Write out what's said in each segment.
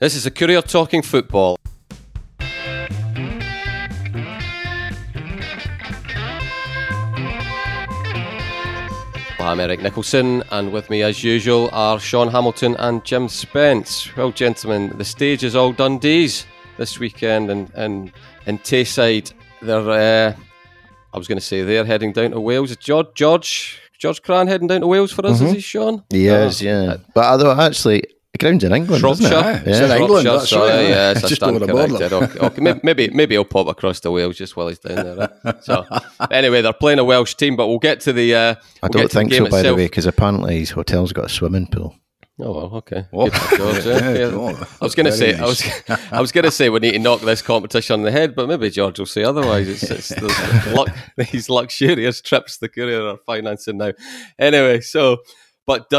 This is the Courier talking football. I'm Eric Nicholson, and with me as usual are Sean Hamilton and Jim Spence. Well, gentlemen, the stage is all Dundee's this weekend, and in Tayside, they're, I was going to say they're heading down to Wales. George Cran heading down to Wales for us, is he, Sean? He is, yeah. But although actually, the ground's in England, isn't it? Yeah. It's in England, that's right. Yeah, it's just over the border. Okay, maybe he'll pop across to Wales just while he's down there. Right? So anyway, they're playing a Welsh team, but we'll get to the I don't think so, by the way, because apparently his hotel's got a swimming pool. Oh well, okay. I was going to say we need to knock this competition on the head, but maybe George will say otherwise. These luxurious trips the Courier are financing now. Anyway, so but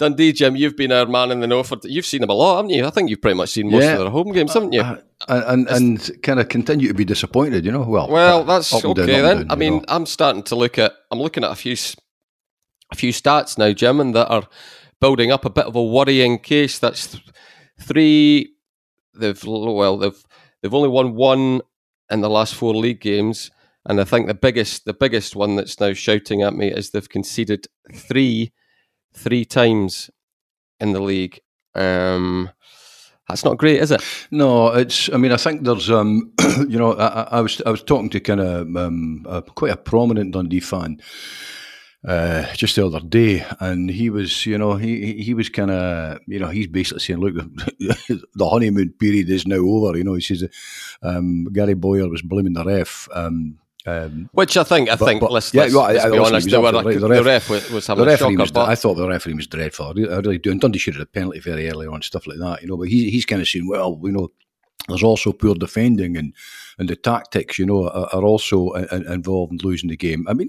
Dundee, Jim, you've been our man in the know. You've seen them a lot, haven't you? I think you've pretty much seen most of their home games, haven't you? And kind of continue to be disappointed, you know. Well, that's okay then. Down, I mean, I'm looking at a few stats now, Jim, and that are building up a bit of a worrying case. That's three. They've only won one in the last four league games, and I think the biggest one that's now shouting at me is they've conceded three times in the league. That's not great, is it? No, it's. I mean, I think there's. You know, I was talking to kind of quite a prominent Dundee fan just the other day, and he was, you know, he was kind of, you know, he's basically saying, look, the honeymoon period is now over. You know, he says, Gary Bowyer was blaming the ref. Which I think. Let's be honest. The ref was having a shocker. I thought the referee was dreadful. I really do. And Dundee should have had a penalty very early on, stuff like that. You know, but he's kind of saying, well, you know, there's also poor defending and the tactics, you know, are also involved in losing the game. I mean,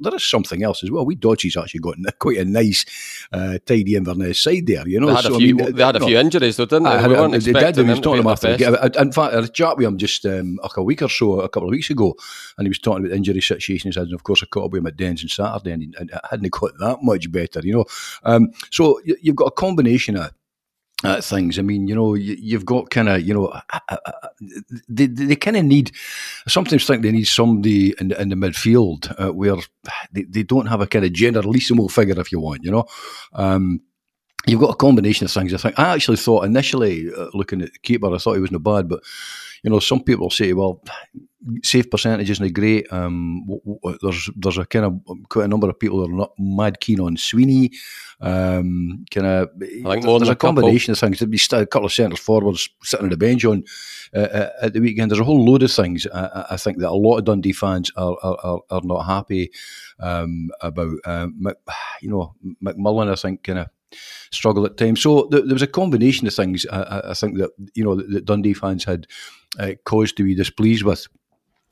there is something else as well. We Dodgies actually got quite a nice, tidy Inverness side there, you know. They had a few injuries though, didn't they? They did. He was talking about the in fact, I had a chat with him just like a week or so, a couple of weeks ago, and he was talking about the injury situation he's had, and of course I caught up with him at Dens on Saturday, and it hadn't got that much better, you know. So you've got a combination of things. I mean, you know, you've got kind of, you know, they kind of need. I sometimes think they need somebody in the midfield where they don't have a kind of generalissimo figure, if you want, you know. You've got a combination of things. I think I actually thought initially looking at the keeper, I thought he was no bad, but you know, some people say, well, save percentage isn't great. There's a kind of quite a number of people that are not mad keen on Sweeney. There's a combination of things. There'd be a couple of centre forwards sitting on the bench on at the weekend. There's a whole load of things. I think that a lot of Dundee fans are not happy about. You know, McMullen, I think, kind of struggle at times. So there was a combination of things. I think that, you know, that Dundee fans had cause to be displeased with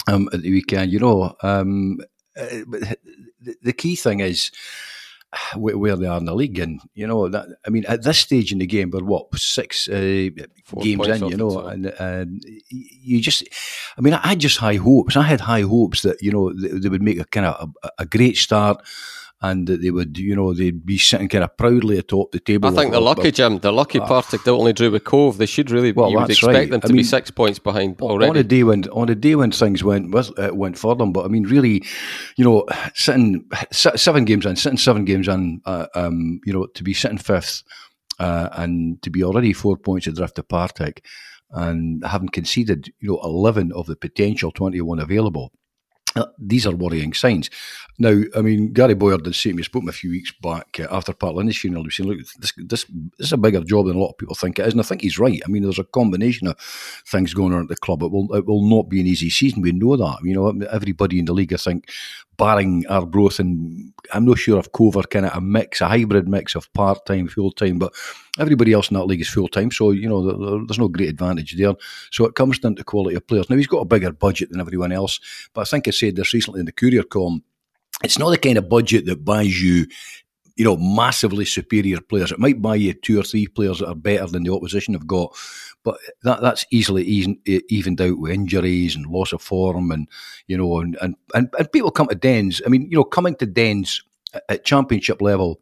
at the weekend. You know, but the key thing is where they are in the league, and you know that. I mean, at this stage in the game, we're what four games in, you know, and you just. I mean, I just high hopes. I had high hopes that, you know, they would make a kind of a great start, and that they would, you know, they'd be sitting kind of proudly atop the table. I think they're lucky, Jim. They're lucky Partick only drew with Cove. They should really, you would expect them to be 6 points behind already. On a day when things went for them, but I mean, really, you know, sitting seven games in, you know, to be sitting fifth and to be already 4 points adrift to Partick and having conceded, you know, 11 of the potential 21 available. These are worrying signs. Now, I mean, Gary Bowyer did say to me, I spoke to him a few weeks back after Pat Linney's funeral. He was saying, look, this is a bigger job than a lot of people think it is. And I think he's right. I mean, there's a combination of things going on at the club. It will not be an easy season. We know that. You know, everybody in the league, I think, barring Arbroath, and I'm not sure if Cove are kind of a hybrid mix of part-time, full-time, but everybody else in that league is full-time, so, you know, there's no great advantage there. So it comes down to quality of players. Now, he's got a bigger budget than everyone else, but I think I said this recently in the Courier column, it's not the kind of budget that buys you, you know, massively superior players. It might buy you two or three players that are better than the opposition have got, but that's easily evened out with injuries and loss of form, and you know, and people come to Dens. I mean, you know, coming to Dens at championship level,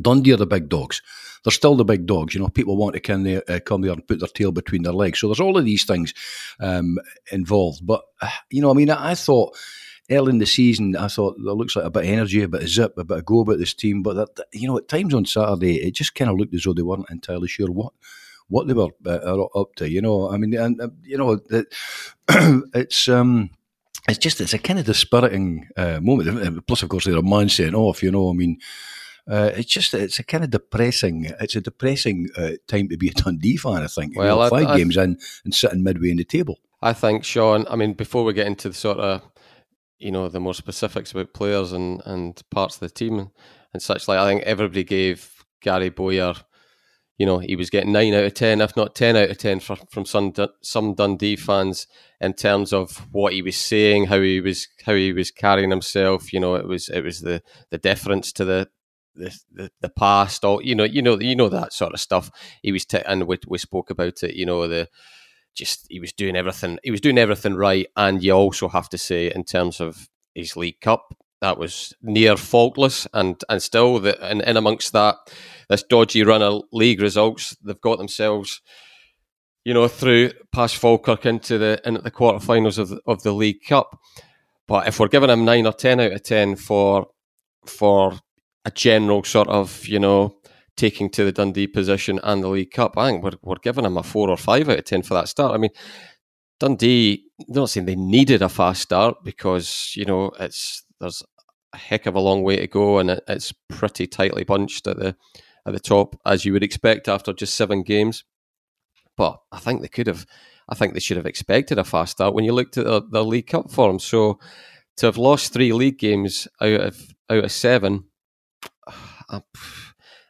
Dundee are the big dogs. they're still the big dogs. You know, people want to come there and put their tail between their legs. So there's all of these things involved. But, you know, I mean, I thought early in the season, I thought there looks like a bit of energy, a bit of zip, a bit of go about this team. But, that, you know, at times on Saturday, it just kind of looked as though they weren't entirely sure what they were up to. You know, I mean, and you know, it's just, it's a kind of dispiriting moment. Plus, of course, there are man sent off, you know, I mean, it's a depressing time to be a Dundee fan, I think. Well, you know, five games in and sitting midway in the table. I think, Sean, I mean, before we get into the sort of, you know, the more specifics about players and parts of the team and such like, I think everybody gave Gary Bowyer, you know, he was getting 9 out of 10, if not 10 out of 10 from some Dundee fans in terms of what he was saying, how he was carrying himself. You know, it was the deference to the past, all you know that sort of stuff. He was and we spoke about it. You know, he was doing everything. He was doing everything right, and you also have to say in terms of his League Cup, that was near faultless, and still, and amongst that, this dodgy run of league results, they've got themselves, you know, through past Falkirk into the quarterfinals of the League Cup. But if we're giving him 9 or 10 out of 10 for a general sort of, you know, taking to the Dundee position and the League Cup, I think we're giving him a 4 or 5 out of 10 for that start. I mean, Dundee, they're not saying they needed a fast start because, you know, there's a heck of a long way to go, and it's pretty tightly bunched at the top, as you would expect after just 7 games. But I think they should have expected a fast start when you looked at their League Cup form. So to have lost 3 league games out of 7,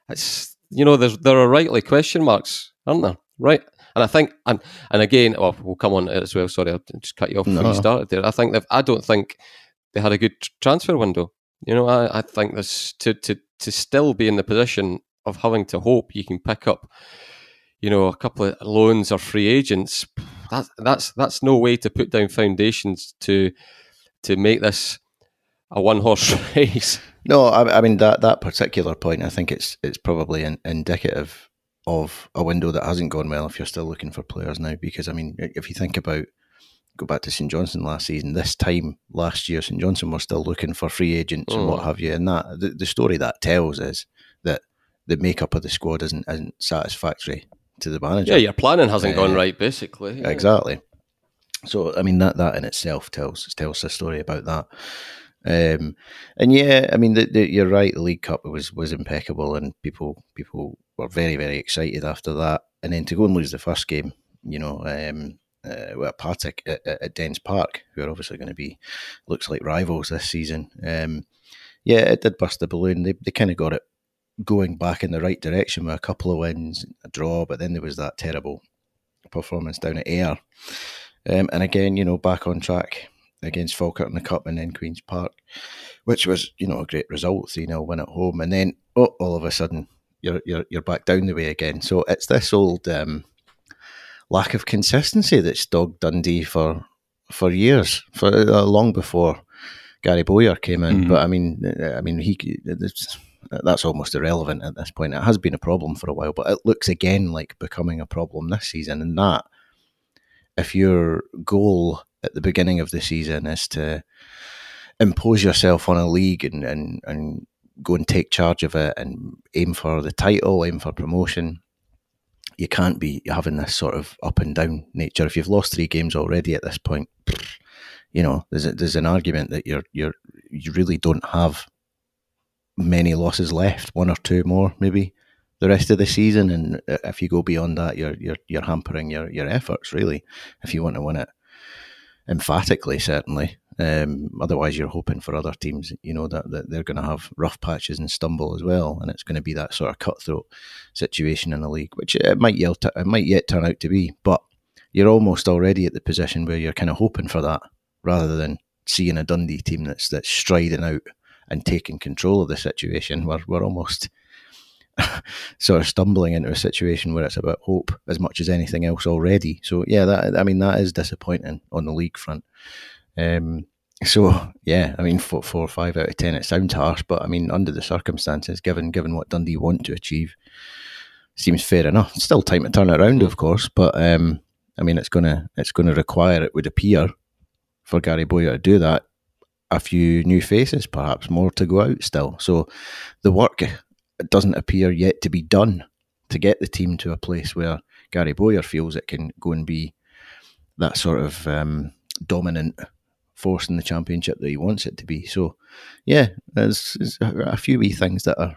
it's, you know, there are rightly question marks, aren't there? Right. And I think, and again, well, we'll come on to it as well. Sorry, I just cut you off when you started there. I don't think they had a good transfer window. You know, I think this to still be in the position of having to hope you can pick up, you know, a couple of loans or free agents. That's no way to put down foundations to make this a one-horse race. No, I mean that particular point, I think it's probably indicative of a window that hasn't gone well if you're still looking for players now. Because I mean, if you think about, go back to St Johnstone last season, this time last year, St Johnstone were still looking for free agents and what have you. And that the story that tells is that the makeup of the squad isn't satisfactory to the manager. Yeah, your planning hasn't gone right, basically. Yeah. Exactly. So I mean that in itself tells a story about that. And yeah, I mean, you're right. The League Cup was impeccable, and people were very, very excited after that. And then to go and lose the first game, you know, with Partick at Dens Park, who are obviously going to be, looks like, rivals this season. Yeah, it did burst the balloon. They kind of got it going back in the right direction with a couple of wins, a draw, but then there was that terrible performance down at Ayr. And again, you know, back on track against Falkirk in the Cup and then Queen's Park, which was, you know, a great result, 3-0 win at home. And then, all of a sudden, you're back down the way again. So it's this old lack of consistency that's dogged Dundee for years, for long before Gary Bowyer came in. Mm-hmm. But I mean, that's almost irrelevant at this point. It has been a problem for a while, but it looks again like becoming a problem this season. And that, if your goal at the beginning of the season is to impose yourself on a league and go and take charge of it and aim for the title, aim for promotion, you can't be having this sort of up and down nature. If you've lost 3 games already at this point, you know, there's an argument that you really don't have many losses left, 1 or 2 more maybe the rest of the season. And if you go beyond that, you're hampering your efforts, really, if you want to win it. Emphatically, certainly. Otherwise, you're hoping for other teams, you know, that they're going to have rough patches and stumble as well, and it's going to be that sort of cutthroat situation in the league, which it might yet turn out to be. But you're almost already at the position where you're kind of hoping for that, rather than seeing a Dundee team that's striding out and taking control of the situation. We're almost sort of stumbling into a situation where it's about hope as much as anything else already. So yeah, that is disappointing on the league front. So yeah, I mean, 4 or 5 out of 10, it sounds harsh, but I mean, under the circumstances, given what Dundee want to achieve, seems fair enough. It's still time to turn it around, of course, but I mean, it's gonna require, it would appear, for Gary Bowyer to do that, a few new faces, perhaps more to go out still. So the work doesn't appear yet to be done to get the team to a place where Gary Bowyer feels it can go and be that sort of dominant force in the Championship that he wants it to be. So, yeah, there's a few wee things that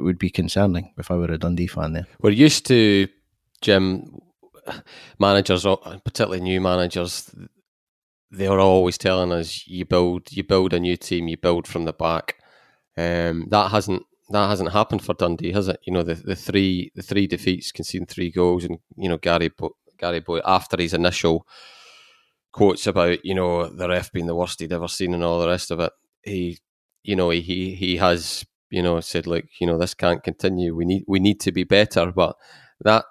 would be concerning if I were a Dundee fan there. We're used to, Jim, managers, particularly new managers, they're always telling us you build a new team, you build from the back. That hasn't happened for Dundee, has it? You know, the three defeats, conceding 3 goals, and you know, Gary Bowyer, after his initial quotes about, you know, the ref being the worst he'd ever seen and all the rest of it, he has, you know, said, look, you know, this can't continue. We need to be better. But that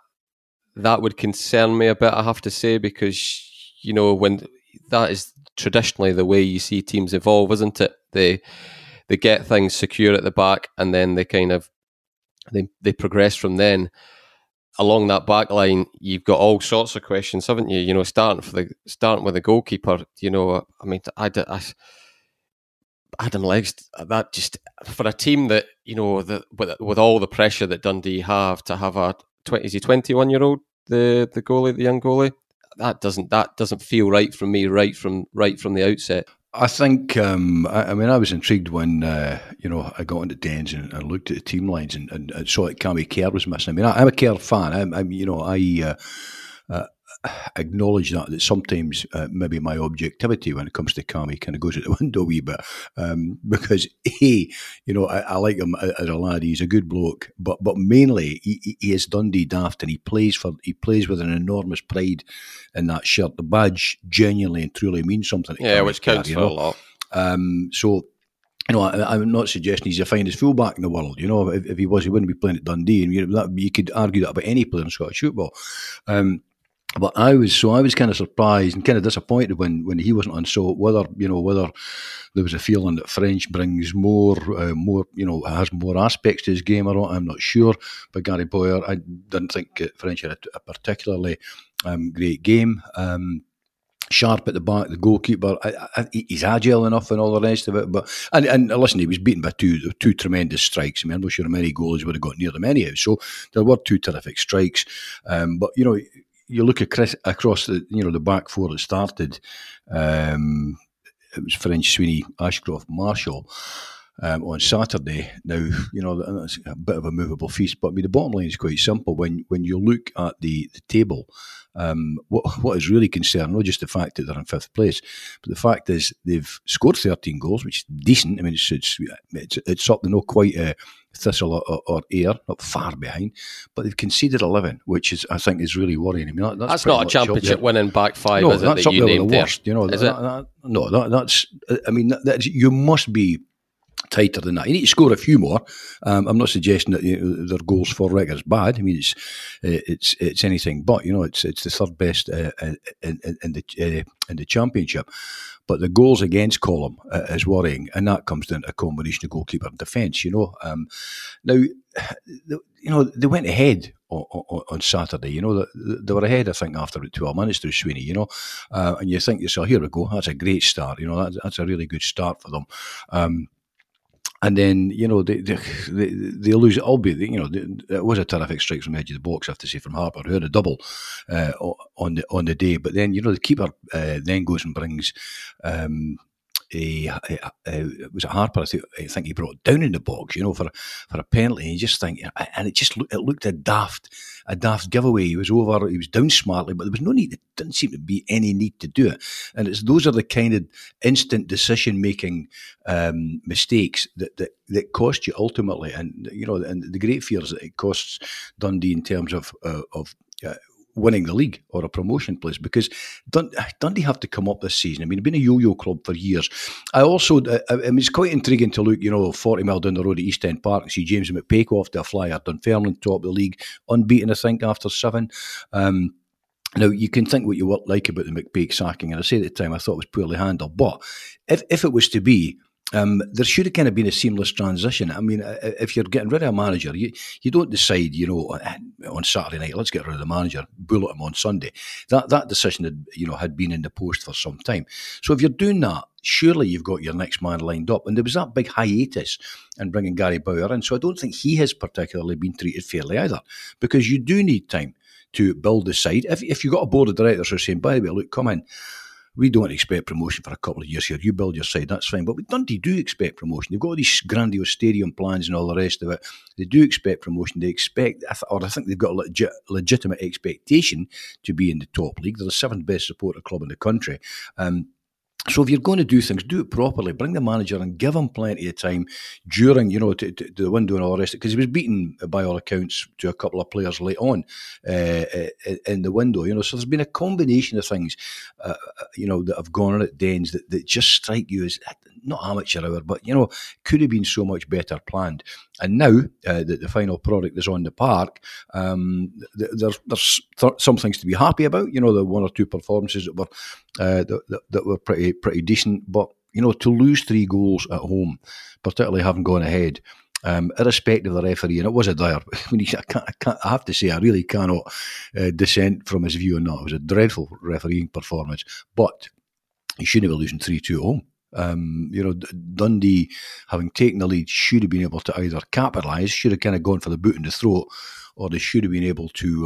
would concern me a bit, I have to say, because, you know, when that is traditionally the way you see teams evolve, isn't it? They get things secure at the back, and then they kind of they progress from then. Along that back line, you've got all sorts of questions, haven't you? You know, starting with the goalkeeper. You know, I mean, Adam Leggs. That, just for a team that, you know, with all the pressure that Dundee have to have a 21-year-old, the goalie, the young goalie. That doesn't feel right for me right from the outset. I think, I was intrigued when, you know, I got into Dens and looked at the team lines and saw that Cammy Kerr was missing. I mean, I'm a Kerr fan. I acknowledge that sometimes maybe my objectivity when it comes to Cammy kind of goes out the window a wee bit, because I like him as a lad. He's a good bloke, but mainly he is Dundee daft, and he plays with an enormous pride in that shirt. The badge genuinely and truly means something. Yeah, which counts for a lot. So. You know, I'm not suggesting he's the finest fullback in the world. You know, if he was, he wouldn't be playing at Dundee, and you could argue that about any player in Scottish football. But I was kind of surprised and kind of disappointed when he wasn't on. So whether there was a feeling that French brings more, has more aspects to his game or not, I'm not sure. But Gary Bowyer, I didn't think French had a particularly great game. Sharp at the back, the goalkeeper. He's agile enough and all the rest of it. But and listen, he was beaten by two tremendous strikes. I mean, I'm not sure how many goalies would have got near them anyhow. So there were two terrific strikes. But you know, you look across the the back four that started. It was French, Sweeney, Ashcroft, Marshall. On Saturday, now, you know, that's a bit of a movable feast, but I mean, the bottom line is quite simple. When you look at the table, what is really concerning, not just the fact that they're in fifth place, but the fact is they've scored 13 goals, which is decent. I mean, it's up to no quite Thistle or Ayr, not far behind, but they've conceded 11, which is, I think, is really worrying. I mean, that's not a championship winning back five, no, is it? That's up there with the worst. You know, that's you must be tighter than that. You need to score a few more. I'm not suggesting that their goals for record is bad. I mean, it's anything but. You know, it's the third best in the Championship. But the goals against column is worrying, and that comes down to a combination of goalkeeper and defence. You know, they went ahead on Saturday. You know, they were ahead, I think, after 12 minutes through Sweeney, you know, and you think to yourself, here we go, that's a great start. You know, that's a really good start for them. And then, you know, they lose it, albeit, you know, it was a terrific strike from the edge of the box, I have to say, from Harper, who had a double on the day. But then, you know, the keeper then goes and brings was it Harper? I think he brought down in the box, you know, for a penalty. And you just think, and it looked a daft giveaway. He was over, he was down smartly, but there was no need. There didn't seem to be any need to do it. And those are the kind of instant decision making mistakes that cost you ultimately. And you know, and the great fear is that it costs Dundee in terms of winning the league or a promotion place, because Dundee have to come up this season. I mean, been a yo-yo club for years. I mean, it's quite intriguing to look, you know, 40 mile down the road at East End Park and see James McPake off to a flyer. Dunfermline top of the league, unbeaten, I think, after 7. Now, you can think what you like about the McPake sacking, and I say at the time I thought it was poorly handled, but if it was to be There should have kind of been a seamless transition. I mean, if you're getting rid of a manager, you don't decide, you know, on Saturday night, let's get rid of the manager, bullet him on Sunday. That decision had, you know, had been in the post for some time. So if you're doing that, surely you've got your next man lined up. And there was that big hiatus in bringing Gary Bowyer in. So I don't think he has particularly been treated fairly either, because you do need time to build the side. If you've got a board of directors who are saying, by the way, look, come in, we don't expect promotion for a couple of years here. You build your side, that's fine. But with Dundee do expect promotion. They've got all these grandiose stadium plans and all the rest of it. They do expect promotion. They expect, or I think they've got a legitimate expectation to be in the top league. They're the seventh best supporter club in the country. So if you're going to do things, do it properly. Bring the manager and give him plenty of time during, you know, to the window and all the rest. Because he was beaten, by all accounts, to a couple of players late on in the window. You know, so there's been a combination of things, you know, that have gone on at Dens that just strike you as not amateur hour, but, you know, could have been so much better planned. And now that the final product is on the park, there's some things to be happy about. You know, the one or two performances that were that were pretty decent, but, you know, to lose 3 goals at home, particularly having gone ahead, irrespective of the referee, and it was a dire. I mean, I have to say, I really cannot dissent from his view on that. It was a dreadful refereeing performance, but you shouldn't be losing 3-2 at home. You know, Dundee, having taken the lead, should have been able to either capitalise, should have kind of gone for the boot in the throat, or they should have been able to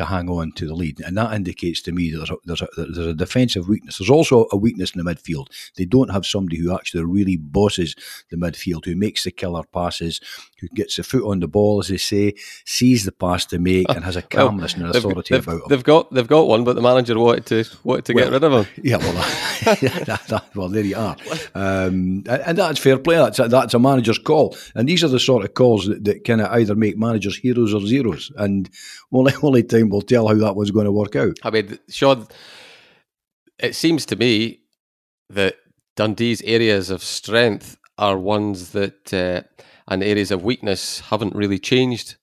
hang on to the lead. And that indicates to me that there's a defensive weakness. There's also a weakness in the midfield. They don't have somebody who actually really bosses the midfield, who makes the killer passes, who gets the foot on the ball, as they say, sees the pass to make, and has a calmness and an authority about them. They've got one, but the manager wanted to get rid of him. Yeah, well, well, there you are. And that's fair play. That's a manager's call. And these are the sort of calls that kind of either make managers heroes or zeros, and only time will tell how that was going to work out. I mean, Sean, it seems to me that Dundee's areas of strength are ones that and areas of weakness haven't really changed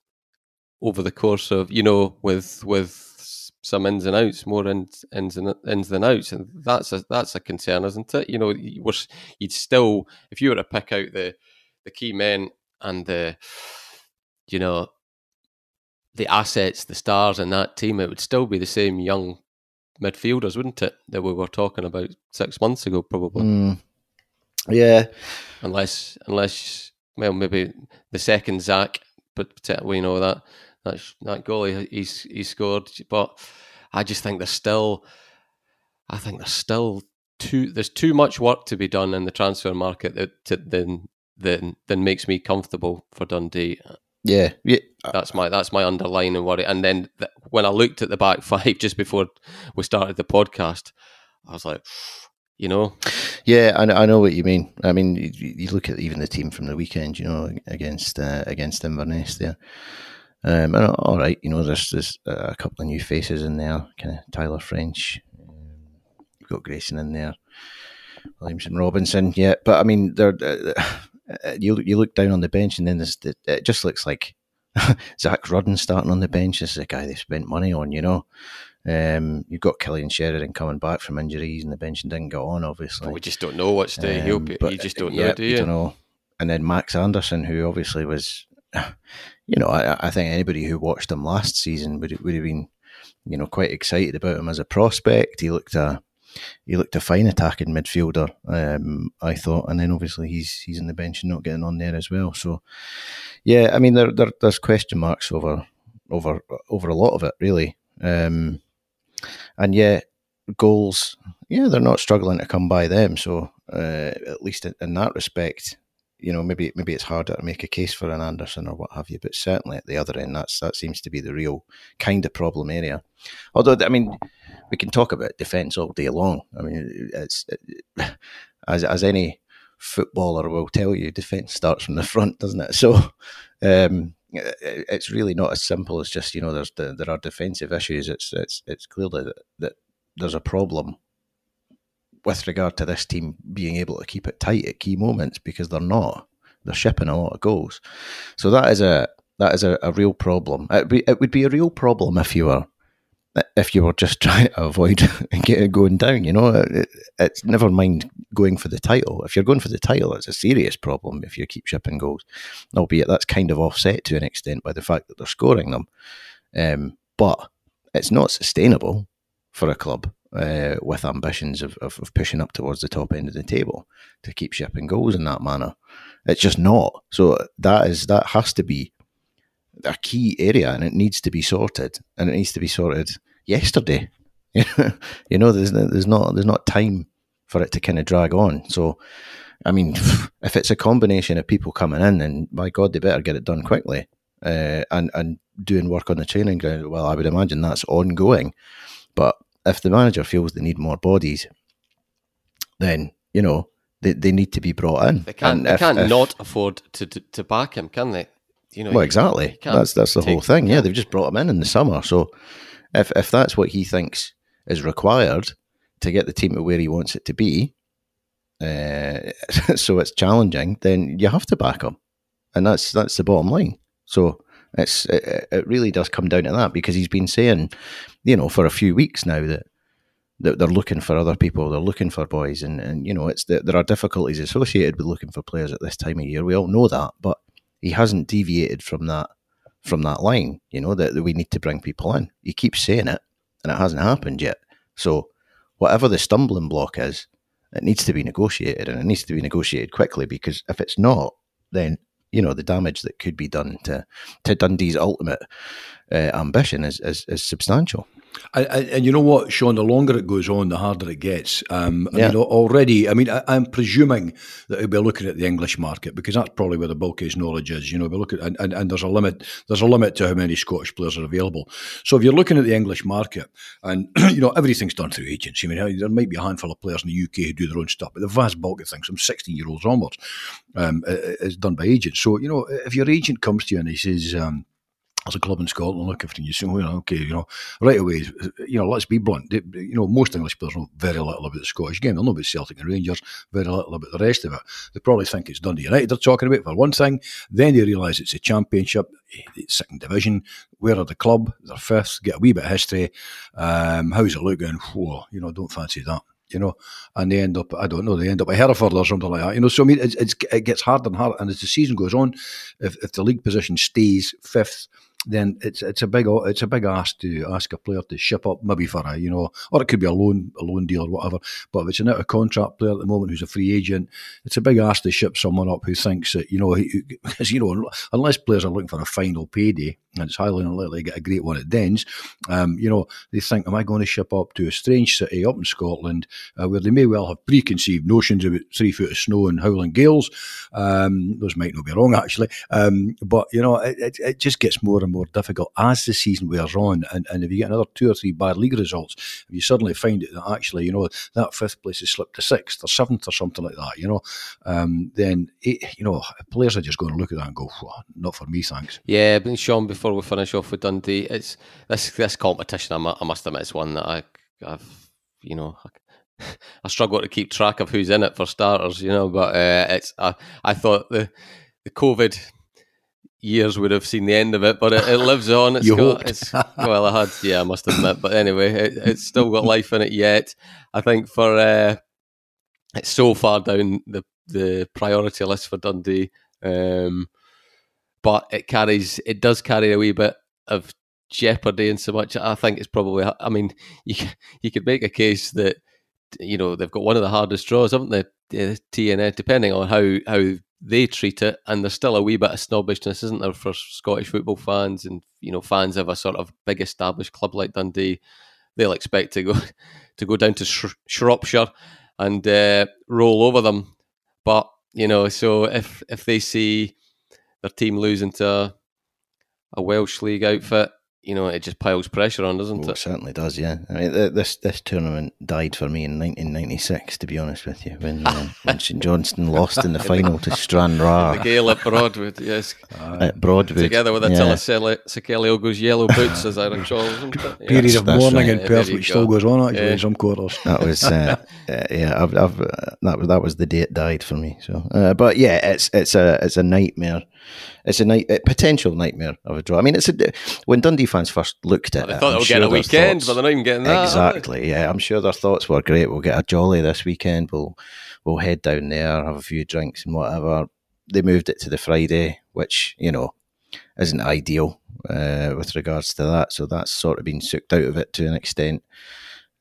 over the course of, you know, with some ins and outs, more ins than outs, and that's a concern, isn't it? You know, you'd still, if you were to pick out the key men and the, you know, the assets, the stars in that team, it would still be the same young midfielders, wouldn't it, that we were talking about 6 months ago, probably. Yeah. Unless, well, maybe the second Zach, but particularly, you know, that goalie he scored. But I just think there's still too much work to be done in the transfer market that makes me comfortable for Dundee. Yeah, that's my underlying worry. And then when I looked at the back five just before we started the podcast, I was like, you know, yeah, I know what you mean. I mean, you look at even the team from the weekend, you know, against Inverness there. And all right, you know, there's a couple of new faces in there, kind of Tyler French. You've got Grayson in there, Williamson Robinson. Yeah, but I mean, they're. You look down on the bench and then it just looks like Zach Rudden starting on the bench. This is a guy they spent money on, you know. You've got Killian Sheridan coming back from injuries and the bench and didn't get on, obviously. But we just don't know what's there. You just don't know, do you? You don't know. And then Max Anderson, who obviously was, you know, I think anybody who watched him last season would have been, you know, quite excited about him as a prospect. He looked a fine attacking midfielder, I thought, and then obviously he's on the bench and not getting on there as well. So, yeah, I mean, there's question marks over a lot of it, really. And yeah, goals, yeah, they're not struggling to come by them. So at least in that respect, you know, maybe it's harder to make a case for an Anderson or what have you. But certainly at the other end, that seems to be the real kind of problem area. Although, I mean, we can talk about defence all day long. I mean, as any footballer will tell you, defence starts from the front, doesn't it? So it's really not as simple as just, you know, there are defensive issues. It's clearly that there's a problem with regard to this team being able to keep it tight at key moments, because they're not. They're shipping a lot of goals. So that is a real problem. It would be a real problem if you were if you were just trying to avoid going down, you know, it's never mind going for the title. If you're going for the title, it's a serious problem if you keep shipping goals, albeit that's kind of offset to an extent by the fact that they're scoring them. But it's not sustainable for a club with ambitions of pushing up towards the top end of the table to keep shipping goals in that manner. It's just not. So that has to be a key area, and it needs to be sorted, and it needs to be sorted yesterday. You know, there's not time for it to kind of drag on. So, I mean, if it's a combination of people coming in, then by God, they better get it done quickly and doing work on the training ground. Well, I would imagine that's ongoing. But if the manager feels they need more bodies, then, you know, they need to be brought in. They can't not afford to back him, can they? You know, well, exactly. That's the whole thing. Yeah, they've just brought him in the summer. So if that's what he thinks is required to get the team to where he wants it to be, so it's challenging, then you have to back him. And that's the bottom line. So it really does come down to that, because he's been saying, you know, for a few weeks now that they're looking for other people, they're looking for boys. And you know, there are difficulties associated with looking for players at this time of year. We all know that, but he hasn't deviated from that line, you know, that we need to bring people in. He keeps saying it, and it hasn't happened yet. So whatever the stumbling block is, it needs to be negotiated, and it needs to be negotiated quickly, because if it's not, then, you know, the damage that could be done to Dundee's ultimate ambition is substantial. And you know what, Sean, the longer it goes on, the harder it gets. I'm presuming that he'll be looking at the English market, because that's probably where the bulk of his knowledge is. You know, we look at, and there's a limit to how many Scottish players are available. So if you're looking at the English market, and you know, everything's done through agents. I mean, there might be a handful of players in the UK who do their own stuff, but the vast bulk of things, from 16-year-olds onwards, is done by agents. So, you know, if your agent comes to you and he says, there's a club in Scotland looking for you, so, well, okay, you know, right away, you know, let's be blunt. You know, most English players know very little about the Scottish game. They'll know about Celtic and Rangers, very little about the rest of it. They probably think it's Dundee United they're talking about, for one thing. Then they realise it's a championship, it's second division. Where are the club? They're fifth. Get a wee bit of history. How's it looking? Whoa, you know, don't fancy that. You know, and they end up, I don't know, they end up at Hereford or something like that. You know, so I mean, it gets harder and harder. And as the season goes on, if the league position stays fifth, then it's a big ask to ask a player to ship up, maybe for a, you know, or it could be a loan deal or whatever. But if it's an out of contract player at the moment who's a free agent, it's a big ask to ship someone up who thinks that, you know, because, you know, unless players are looking for a final payday, and it's highly unlikely to get a great one at Dens, you know, they think, am I going to ship up to a strange city up in Scotland where they may well have preconceived notions about 3 foot of snow and howling gales? Those might not be wrong, actually. But, you know, it just gets more and more difficult as the season wears on. And if you get another two or three bad league results, if you suddenly find it that actually, you know, that fifth place has slipped to sixth or seventh or something like that, you know, then, you know, players are just going to look at that and go, well, not for me, thanks. Yeah, but Sean, before we finish off with Dundee, it's this competition, I must admit, is one that I've, you know, I struggle to keep track of who's in it for starters, you know, but it's I thought the COVID years would have seen the end of it, but it lives on. It's I must admit, but anyway, it's still got life in it yet. I think for it's so far down the priority list for Dundee, but it does carry a wee bit of jeopardy in so much. I think it's probably, I mean, you could make a case that, you know, they've got one of the hardest draws, haven't they? TNS, depending on how they treat it, and there's still a wee bit of snobbishness, isn't there, for Scottish football fans and, you know, fans of a sort of big established club like Dundee. They'll expect to go down to Shropshire and roll over them, but, you know, so if they see their team losing to a Welsh League outfit, you know, it just piles pressure on, doesn't it? It certainly does, yeah. I mean, this tournament died for me in 1996, to be honest with you, when St Johnstone lost in the final to Stranraer. The gale at Broadwood, yes. At Broadwood. Together with Attila Sekeli Ogo's yellow boots, as I recall, isn't it? Yeah. Period of mourning in Perth, which still goes on, actually, in some quarters. That was, that was the day it died for me. So, but yeah, it's a nightmare It's a potential nightmare of a draw. I mean, it's when Dundee fans first looked at it, they thought they'll get a weekend, but they're not even getting that. Exactly, yeah. I'm sure their thoughts were great. We'll get a jolly this weekend. We'll head down there, have a few drinks and whatever. They moved it to the Friday, which, you know, isn't ideal with regards to that. So that's sort of been sucked out of it to an extent.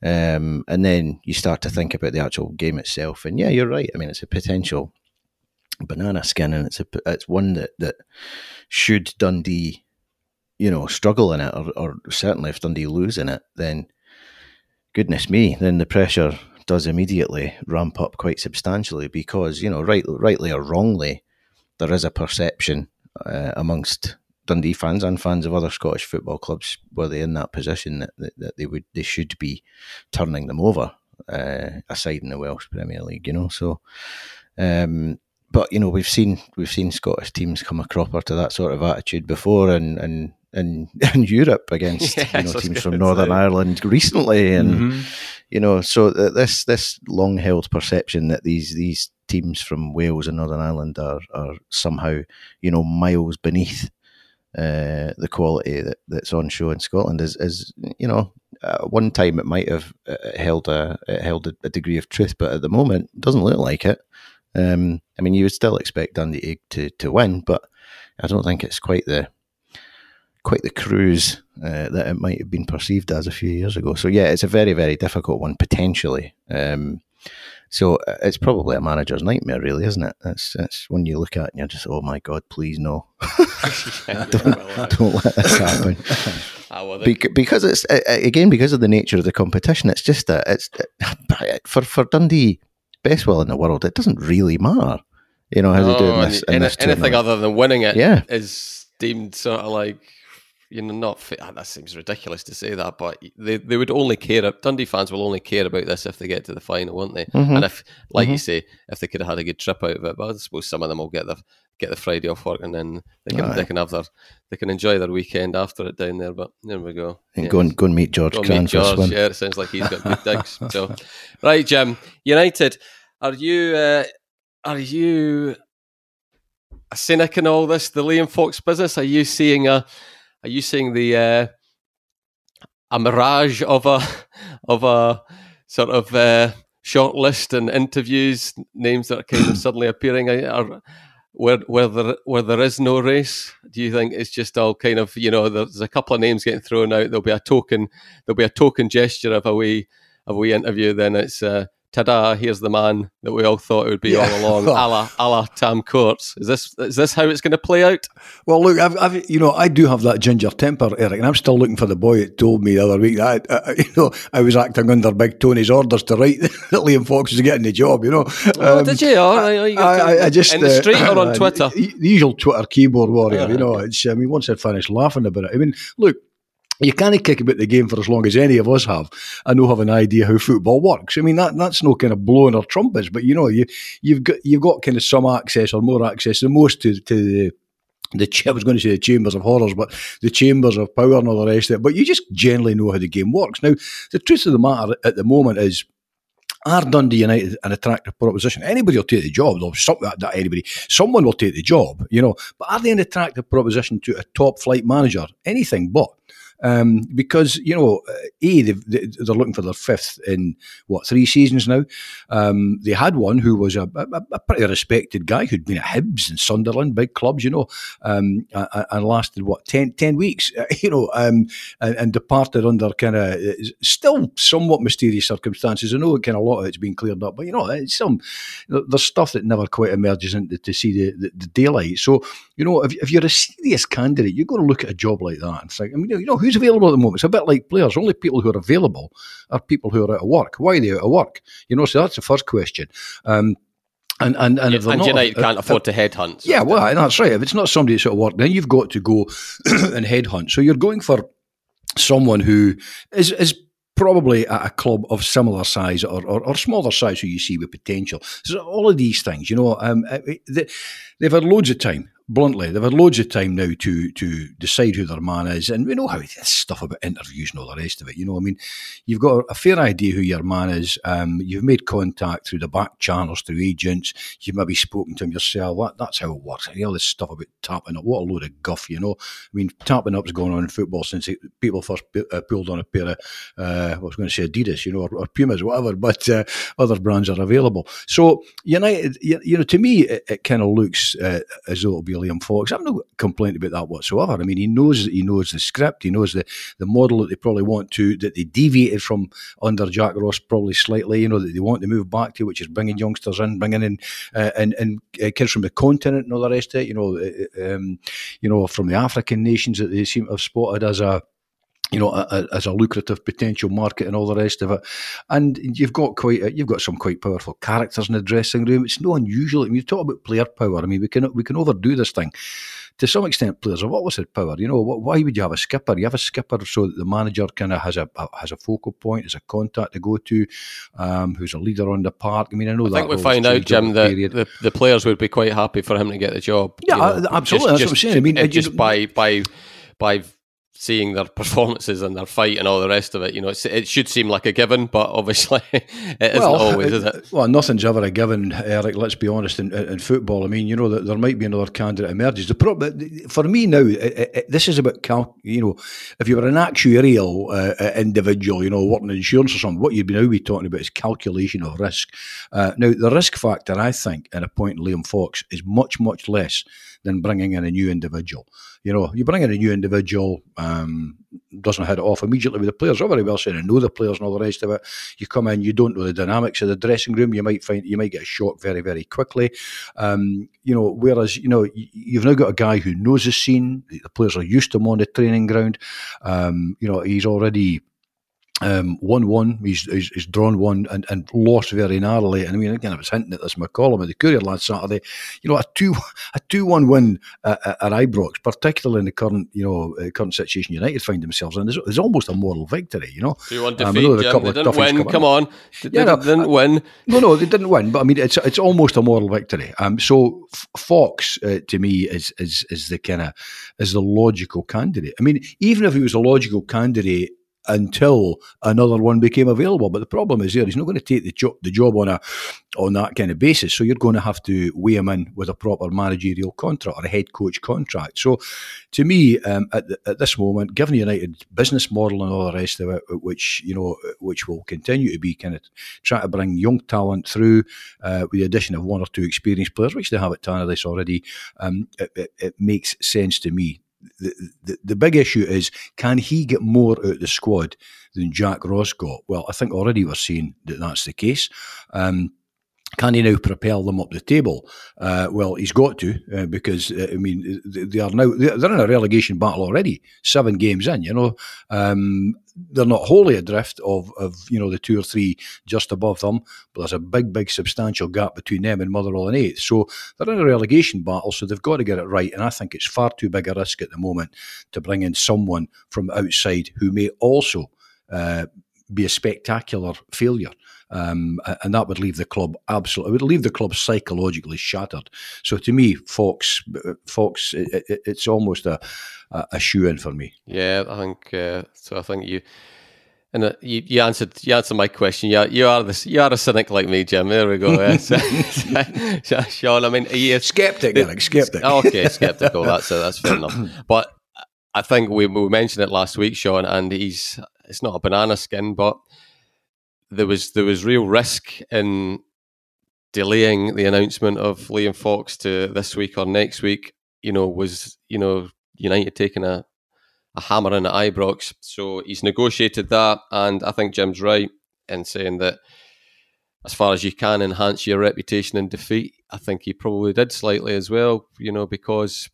And then you start to think about the actual game itself. And yeah, you're right. I mean, it's a potential banana skin, and it's one that should Dundee, you know, struggle in it, or certainly if Dundee lose in it, then goodness me, then the pressure does immediately ramp up quite substantially because, you know, rightly or wrongly, there is a perception amongst Dundee fans and fans of other Scottish football clubs, were they in that position, that they should be turning them over aside in the Welsh Premier League, you know. So, but you know, we've seen Scottish teams come a cropper to that sort of attitude before, and in Europe against teams from Northern Ireland recently, and you know, so this long held perception that these teams from Wales and Northern Ireland are somehow, you know, miles beneath the quality that's on show in Scotland is, you know, at one time it might have held a degree of truth, but at the moment it doesn't look like it. I mean, you would still expect Dundee to win, but I don't think it's quite the cruise that it might have been perceived as a few years ago. So yeah, it's a very, very difficult one potentially. So it's probably a manager's nightmare, really, isn't it? That's when you look at it and you're just, oh my God, please no. Don't let this happen. Because it's, again, because of the nature of the competition, it's just that for Dundee, best well in the world, it doesn't really matter, you know, how they do in this anything other than winning it is deemed sort of like, you know, not fit. That seems ridiculous to say that, but they would only care. Dundee fans will only care about this if they get to the final, won't they? Mm-hmm. And if, like you say, if they could have had a good trip out of it, but I suppose some of them will get the Friday off work, and then they can enjoy their weekend after it down there. But there we go. And go and meet George Cran for a swim. Yeah, it sounds like he's got good digs. So, right, Jim. United, are you a cynic in all this? The Liam Fox business? Are you seeing a? Are you seeing a mirage of a sort of shortlist and interviews, names that are kind of suddenly appearing, where there is no race? Do you think it's just all kind of, you know, there's a couple of names getting thrown out? There'll be a token gesture of a wee interview. Then it's ta-da! Here's the man that we all thought it would be all along. A la Tam Courts. Is this how it's going to play out? Well, look, I've you know, I do have that ginger temper, Eric, and I'm still looking for the boy that told me the other week that I was acting under Big Tony's orders to write that Liam Fox was getting the job. You know, did you? I just in the street or on Twitter, the usual Twitter keyboard warrior. You know, it's, I mean, once I finished laughing about it, I mean, look. You can't kick about the game for as long as any of us have. I know, have an idea how football works. I mean, that's no kind of blowing or trumpets, but you know, you've got kind of some access or more access than most to the I was going to say the chambers of horrors, but the chambers of power and all the rest of it. But you just generally know how the game works. Now, the truth of the matter at the moment is, are Dundee United an attractive proposition? Anybody will take the job. Someone will take the job, you know. But are they an attractive proposition to a top flight manager? Anything but. Because, you know, they're looking for their fifth in, 3 seasons now. They had one who was a pretty respected guy who'd been at Hibs and Sunderland, big clubs, you know, and lasted, 10 weeks, you know, and departed under kind of still somewhat mysterious circumstances. I know kind of a lot of it's been cleared up, but, you know, it's there's stuff that never quite emerges into to see the daylight. So, you know, if you're a serious candidate, you're going to look at a job like that and think, I mean, you know, who's available at the moment? It's a bit like players. Only people who are available are people who are out of work. Why are they out of work? You know, so that's the first question. And United can't afford to headhunt. So yeah, well, that's right. If it's not somebody that's out of work, then you've got to go and headhunt. So you're going for someone who is probably at a club of similar size or smaller size who you see with potential. So all of these things, you know, they've had loads of time. bluntly, they've had loads of time now to decide who their man is. And we know how this stuff about interviews and all the rest of it. You know, I mean, you've got a fair idea who your man is. You've made contact through the back channels, through agents. You've maybe spoken to him yourself. That's how it works. And all this stuff about tapping up, what a load of guff, you know. I mean, tapping up's gone on in football since people first pulled on a pair of, I was going to say Adidas, you know, or Pumas, whatever, but other brands are available. So, United, you know, to me, it kind of looks as though it'll be Liam Fox. I've no complaint about that whatsoever. I mean, he knows the script, he knows the model that they probably want to, that they deviated from under Jack Ross probably slightly, you know, that they want to move back to, which is bringing youngsters in, bringing in kids from the continent and all the rest of it, from the African nations that they seem to have spotted as a lucrative potential market and all the rest of it. And you've got some quite powerful characters in the dressing room. It's no unusual. I mean, you talk about player power. I mean, we can overdo this thing. To some extent, players have always had power. You know, why would you have a skipper? You have a skipper so that the manager kind of has a focal point, has a contact to go to, who's a leader on the park. I mean, I think we find out, Jim, that the players would be quite happy for him to get the job. Yeah, absolutely. That's what I'm saying. I mean, by seeing their performances and their fight and all the rest of it, you know, it should seem like a given, but obviously it isn't always, is it? Well, nothing's ever a given, Eric, let's be honest, in football. I mean, you know, that there might be another candidate emerges. The problem, for me now, this is about, if you were an actuarial individual, you know, working in insurance or something, what you'd now be talking about is calculation of risk. Now, the risk factor, I think, in appointing Liam Fox is much, much less than bringing in a new individual. You know, you bring in a new individual, doesn't hit it off immediately with the players. They're very well said, I know the players and all the rest of it. You come in, you don't know the dynamics of the dressing room. You might get a shock very, very quickly. Whereas, you know, you've now got a guy who knows the scene. The players are used to him on the training ground. He's already... won one, he's drawn one and lost very narrowly. And I mean, again, I was hinting at this in my column in the Courier last Saturday. You know, a 2-1 win at Ibrox, particularly in the current situation United find themselves in, is almost a moral victory. You know, 2-1 defeat. They didn't win. Come on, they didn't win. No, they didn't win. But I mean, it's almost a moral victory. So Fox to me is the kind of is the logical candidate. I mean, even if he was a logical candidate until another one became available. But the problem is he's not going to take the job on that kind of basis. So you're going to have to weigh him in with a proper managerial contract or a head coach contract. So to me, at this moment, given United's business model and all the rest of it, which will continue to be kind of trying to bring young talent through with the addition of one or two experienced players, which they have at Tannadice already, it makes sense to me. The big issue is, can he get more out of the squad than Jack Ross got? Well, I think already we're seeing that that's the case. Can he now propel them up the table? Well, he's got to, because I mean, they're in a relegation battle already, 7 games in. They're not wholly adrift of the 2 or 3 just above them, but there's a big substantial gap between them and Motherwell and 8th. So they're in a relegation battle, so they've got to get it right. And I think it's far too big a risk at the moment to bring in someone from outside who may also be a spectacular failure. And that would leave the club psychologically shattered. So to me, Fox, it's almost a shoe-in for me. Yeah, I think so. I think you answered my question. Yeah, you are a cynic like me, Jim. There we go. Yeah. Sean, I mean, skeptic. Okay, skeptical. That's fair enough. But I think we mentioned it last week, Sean, and it's not a banana skin, but. There was real risk in delaying the announcement of Liam Fox to this week or next week. United taking a hammer in at Ibrox, so he's negotiated that. And I think Jim's right in saying that as far as you can enhance your reputation in defeat, I think he probably did slightly as well. Because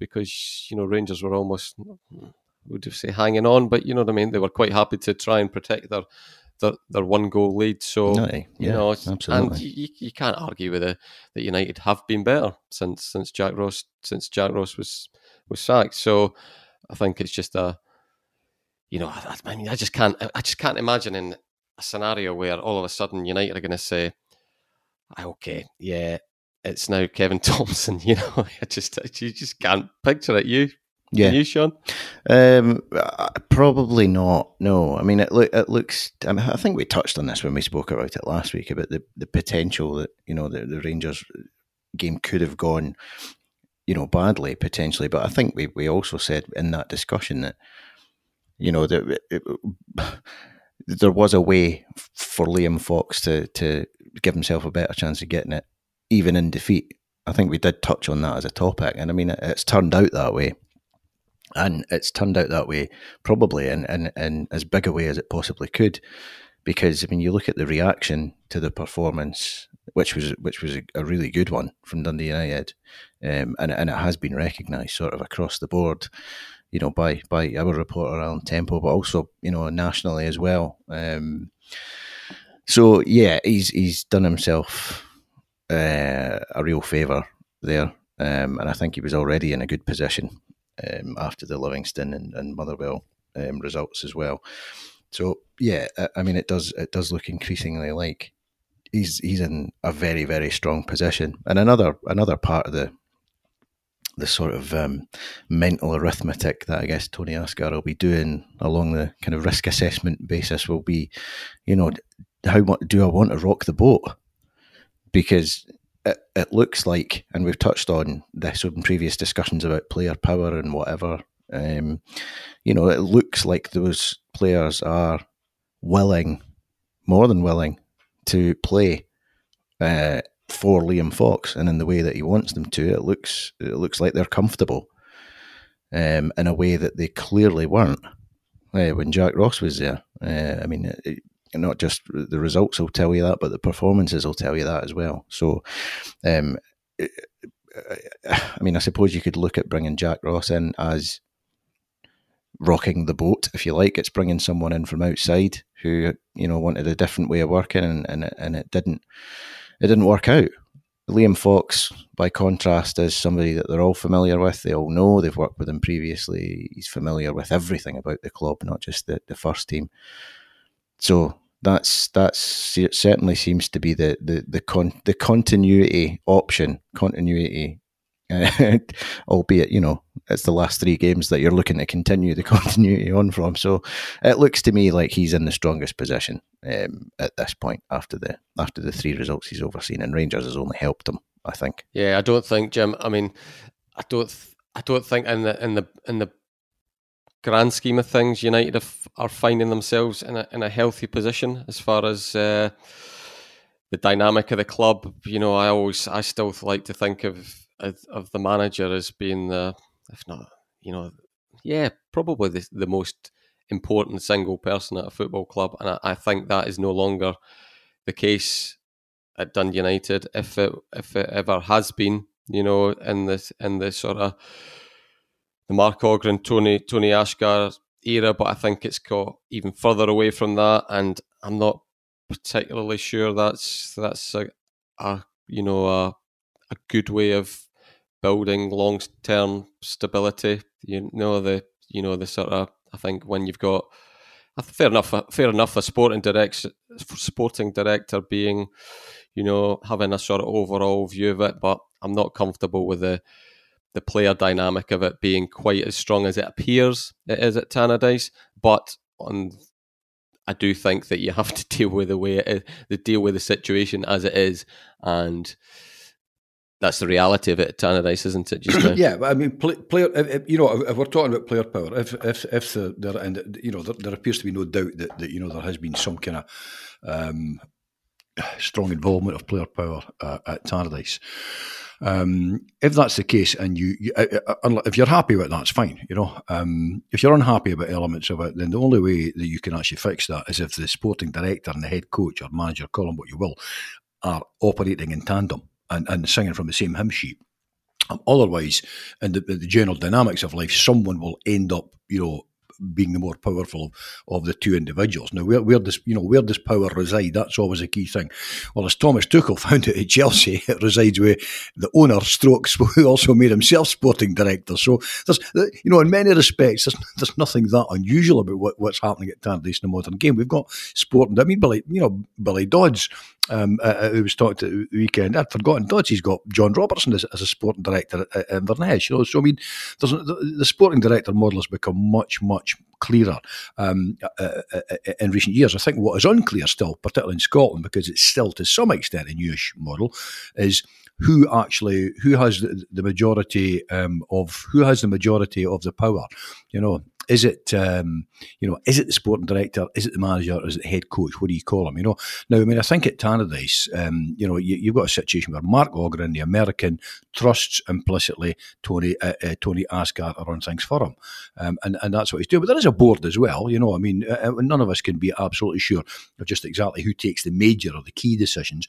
Rangers were almost, I would say, hanging on, but you know what I mean. They were quite happy to try and protect their 1-goal lead, so absolutely. And you can't argue with that United have been better since Jack Ross was sacked. So I think it's just I just can't imagine in a scenario where all of a sudden United are going to say, "Okay, yeah, it's now Kevin Thompson. You know, you just can't picture it. Can you, Sean? Probably not. No, I mean it looks. I mean, I think we touched on this when we spoke about it last week about the potential that the Rangers game could have gone, badly potentially. But I think we also said in that discussion that there was a way for Liam Fox to give himself a better chance of getting it, even in defeat. I think we did touch on that as a topic, and I mean it's turned out that way. And it's turned out that way probably in as big a way as it possibly could, because I mean you look at the reaction to the performance, which was a really good one from Dundee United, and it has been recognised sort of across the board, by our reporter Alan Temple, but also nationally as well. So yeah, he's done himself a real favour there, and I think he was already in a good position. After the Livingston and Motherwell results as well, so yeah, I mean it does look increasingly like he's in a very very strong position. And another part of the sort of mental arithmetic that I guess Tony Asghar will be doing along the kind of risk assessment basis will be, how much do I want to rock the boat? Because it looks like, and we've touched on this in previous discussions about player power and whatever, it looks like those players are willing, more than willing, to play for Liam Fox and in the way that he wants them to. It looks like they're comfortable in a way that they clearly weren't when Jack Ross was there. I mean, not just the results will tell you that, but the performances will tell you that as well. So, I mean, I suppose you could look at bringing Jack Ross in as rocking the boat, if you like. It's bringing someone in from outside who, wanted a different way of working and it didn't work out. Liam Fox, by contrast, is somebody that they're all familiar with. They all know. They've worked with him previously. He's familiar with everything about the club, not just the first team. So that's it certainly seems to be the continuity, albeit it's the last three games that you're looking to continue the continuity on from. So it looks to me like he's in the strongest position at this point after the three results he's overseen, and Rangers has only helped him, I think. Yeah, I don't think, Jim. I mean, I don't think in the grand scheme of things, United are finding themselves in a healthy position as far as the dynamic of the club. I still like to think of the manager as being probably the most important single person at a football club, and I think that is no longer the case at Dundee United, if it ever has been. In this sort of the Mark Ogren, Tony Asghar era, but I think it's got even further away from that, and I'm not particularly sure that's a good way of building long-term stability. The sort of, I think when you've got fair enough a sporting director being, having a sort of overall view of it, but I'm not comfortable with the player dynamic of it being quite as strong as it appears it is at Tannadice. But I do think that you have to deal with the way it is, deal with the situation as it is, and that's the reality of it at Tannadice, isn't it? Just now? Yeah, I mean, if we're talking about player power, if there, and there appears to be no doubt that there has been some kind of strong involvement of player power at Tannadice. If that's the case, and if you're happy with that, it's fine. If you're unhappy about elements of it, then the only way that you can actually fix that is if the sporting director and the head coach or manager, call them what you will, are operating in tandem and singing from the same hymn sheet. Otherwise, in the general dynamics of life, someone will end up being the more powerful of the two individuals. Now, where does power reside? That's always a key thing. Well, as Thomas Tuchel found it at Chelsea, it resides with the owner, Strokes, who also made himself sporting director. So, in many respects, there's nothing that unusual about what's happening at Tardis in the modern game. We've got sporting. I mean, Billy Dodds, who was talked to the weekend. I'd forgotten Dodds. He's got John Robertson as a sporting director at Inverness. So I mean, the sporting director model has become much, much clearer in recent years. I think what is unclear still, particularly in Scotland, because it's still to some extent a newish model, is who has the majority of the power. Is it the sporting director? Is it the manager? Is it the head coach? What do you call him? Now, I mean, I think at Tannadice, you've got a situation where Mark Ogren, the American, trusts implicitly Tony Asghar around things for him, and that's what he's doing. But there is a board as well. None of us can be absolutely sure of just exactly who takes the major or the key decisions.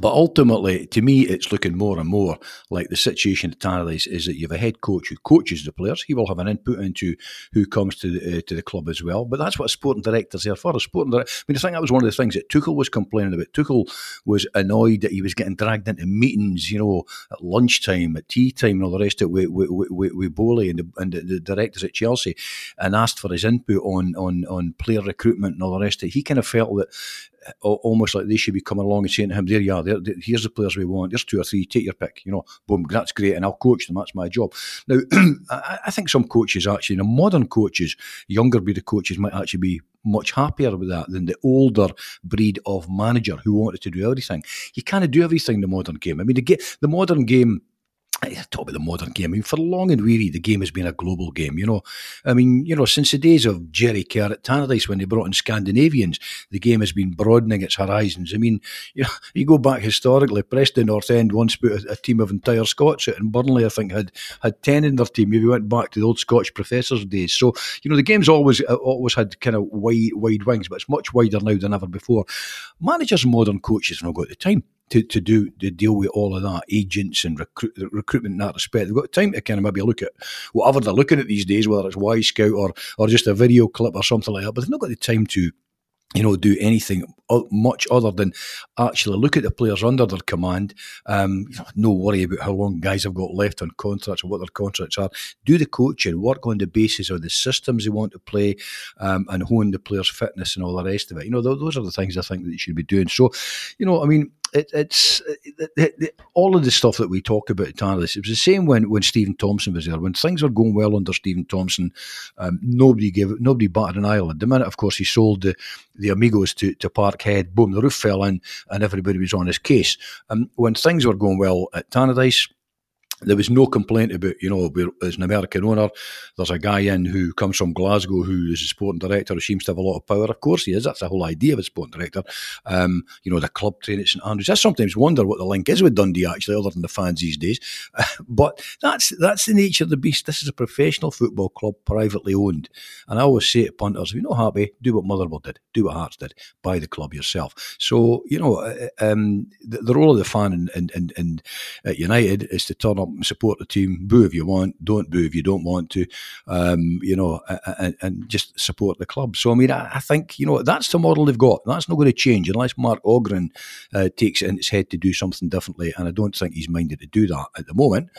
But ultimately, to me, it's looking more and more like the situation at Tannadice is that you have a head coach who coaches the players. He will have an input into who comes to the club as well. But that's what a sporting director's there for. I think that was one of the things that Tuchel was complaining about. Tuchel was annoyed that he was getting dragged into meetings, at lunchtime, at tea time, and all the rest of it with Bowley and the directors at Chelsea, and asked for his input on player recruitment and all the rest of it. He kind of felt that almost like they should be coming along and saying to him, there you are, here's the players we want, here's two or three, take your pick, boom, that's great, and I'll coach them, that's my job. Now, I think some coaches actually, modern coaches, younger breed of coaches might actually be much happier with that than the older breed of manager who wanted to do everything. You can't do everything in the modern game. I mean, the modern game, I talk about the modern game. I mean, for long and weary, the game has been a global game, I mean, since the days of Jerry Kerr at Tannadice when they brought in Scandinavians, the game has been broadening its horizons. I mean, you go back historically, Preston North End once put a team of entire Scots out, and Burnley, I think, had 10 in their team. Maybe went back to the old Scotch professors' days. So, the game's always had kind of wide wings, but it's much wider now than ever before. Managers and modern coaches have not got the time to deal with all of that, agents and recruitment in that respect. They've got time to kind of maybe look at whatever they're looking at these days, whether it's Y Scout or just a video clip or something like that, but they've not got the time to do anything much other than actually look at the players under their command. No worry about how long guys have got left on contracts or what their contracts are. Do the coaching, work on the basis of the systems they want to play, and hone the players' fitness and all the rest of it. Those are the things I think that you should be doing. So, I mean, all of the stuff that we talk about at Tannadice, it was the same when Stephen Thompson was there. When things were going well under Stephen Thompson, nobody batted an eyelid. The minute, of course, he sold the Amigos to Parkhead, boom, the roof fell in and everybody was on his case. When things were going well at Tannadice, there was no complaint about, there's an American owner, there's a guy in who comes from Glasgow who is a sporting director who seems to have a lot of power. Of course he is, that's the whole idea of a sporting director. The club train at St Andrews. I sometimes wonder what the link is with Dundee actually, other than the fans these days. But that's the nature of the beast. This is a professional football club, privately owned. And I always say to punters, if you're not happy, do what Motherwell did, do what Hearts did, buy the club yourself. So, the role of the fan in at United is to turn up and support the team, boo if you want, don't boo if you don't want to, and just support the club. So, I mean, I think, that's the model they've got. That's not going to change unless Mark Ogren takes it in his head to do something differently, and I don't think he's minded to do that at the moment.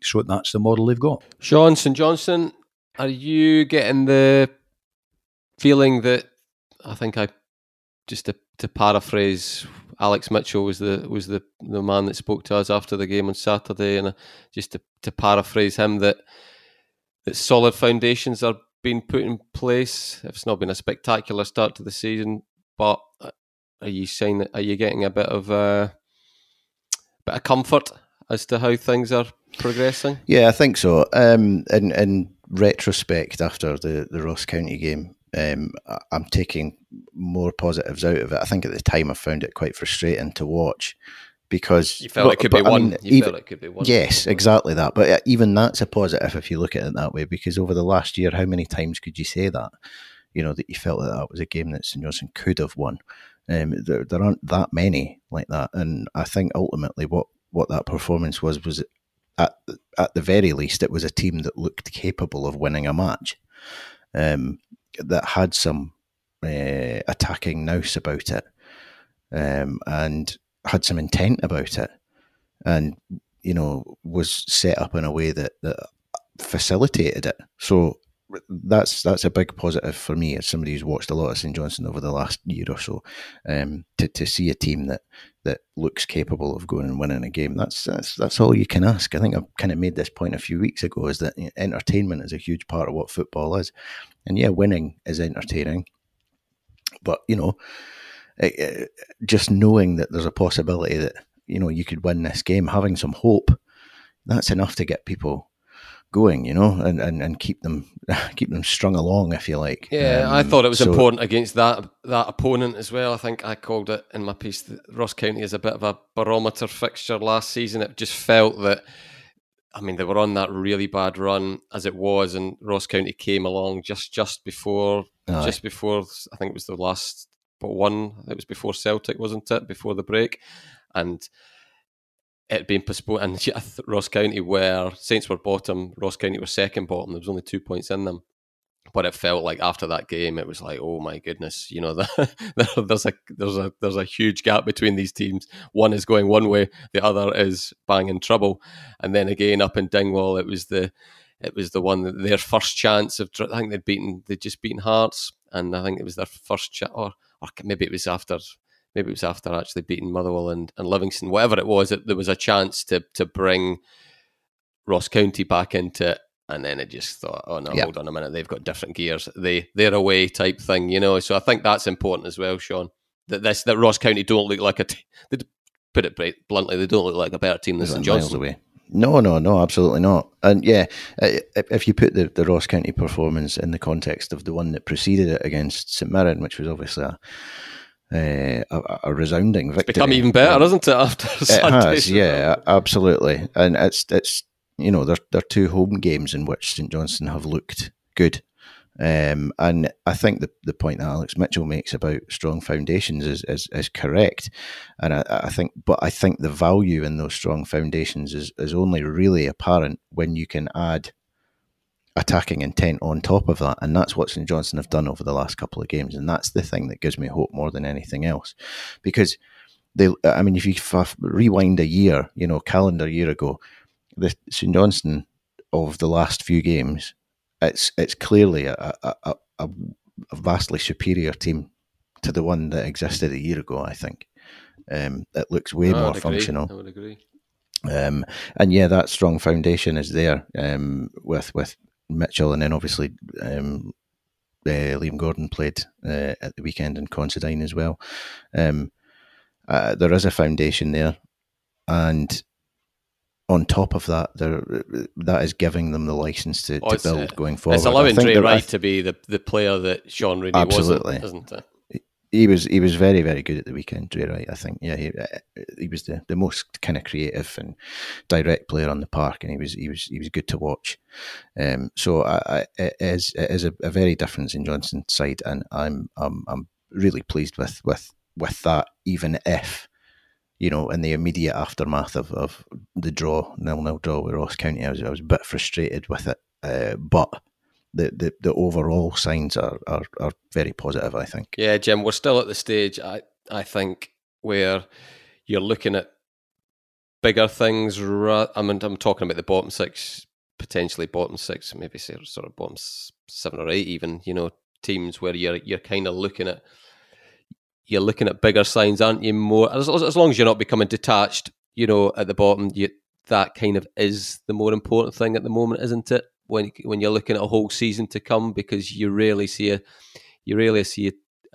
So that's the model they've got. Sean, St Johnstone, are you getting the feeling that, I think to paraphrase, Alex Mitchell was the man that spoke to us after the game on Saturday, and just to paraphrase him, that solid foundations are being put in place. It's not been a spectacular start to the season, but are you saying that, are you getting a bit of comfort as to how things are progressing? Yeah, I think so. In retrospect, after the Ross County game, I'm taking more positives out of it. I think at the time I found it quite frustrating to watch because... it could be won. Yes, exactly that. But even that's a positive if you look at it that way, because over the last year, how many times could you say that? That you felt that was a game that St Johnstone could have won. There aren't that many like that. And I think ultimately what that performance was at the very least, it was a team that looked capable of winning a match, that had some attacking nous about it, and had some intent about it, and, you know, was set up in a way that facilitated it. So that's a big positive for me, as somebody who's watched a lot of St Johnstone over the last year or so, to see a team that looks capable of going and winning a game. That's all you can ask. I think I kind of made this point a few weeks ago, is that entertainment is a huge part of what football is, and yeah, winning is entertaining, but, you know, just knowing that there's a possibility that, you know, you could win this game, having some hope, that's enough to get people going, you know, and keep them strung along, if you like. Yeah, I thought it was important against that opponent as well. I think I called it in my piece that Ross County is a bit of a barometer fixture last season. It just felt that, I mean, they were on that really bad run as it was, and Ross County came along just before I think it was the last but one. It was before Celtic, wasn't it? Before the break, and it being postponed, and Ross County were, Saints were bottom, Ross County were second bottom, there was only 2 points in them, but it felt like after that game it was like, oh my goodness, you know, there's a huge gap between these teams. One is going one way, the other is bang in trouble. And then again up in Dingwall, it was the one that their first chance of, I think they'd just beaten Hearts, and I think it was their first chance, or maybe it was after actually beating Motherwell and Livingston, whatever it was, there was a chance to bring Ross County back into it. And then it just thought, oh no, Hold on a minute, they've got different gears. They're away type thing, you know. So I think that's important as well, Sean, that Ross County don't look like put it bluntly, they don't look like a better team than St Johnstone. No, absolutely not. And yeah, if you put the Ross County performance in the context of the one that preceded it against St Mirren, which was obviously a resounding victory. It's become even better, isn't it? After Sunday, it has, yeah, absolutely. And it's you know, there are two home games in which St Johnstone have looked good, and I think the point that Alex Mitchell makes about strong foundations is correct. And I think the value in those strong foundations is only really apparent when you can add attacking intent on top of that, and that's what St Johnstone have done over the last couple of games, and that's the thing that gives me hope more than anything else. Because if you rewind a year, you know, calendar year ago, the St Johnstone of the last few games, it's clearly a vastly superior team to the one that existed a year ago. I think it looks way more functional. I would agree. And yeah, that strong foundation is there with Mitchell, and then obviously Liam Gordon played at the weekend in Considine as well. There is a foundation there, and on top of that, that is giving them the license to build going forward. It's allowing Dre Wright to be the player that Sean Rooney wasn't, isn't it? He was very, very good at the weekend, Dre Wright, I think. Yeah, he was the most kind of creative and direct player on the park, and he was good to watch. So it is a very different St Johnstone side, and I'm really pleased with that, even if, you know, in the immediate aftermath of the draw, 0-0 draw with Ross County, I was a bit frustrated with it, but The overall signs are very positive, I think. Yeah, Jim, we're still at the stage, I think, where you're looking at bigger things. I mean, I'm talking about the bottom six, potentially bottom six, maybe sort of bottom 7 or 8 even, you know, teams where you're kind of looking at bigger signs, aren't you? More, as long as you're not becoming detached, you know, at the bottom, that kind of is the more important thing at the moment, isn't it? When you're looking at a whole season to come, because you rarely see a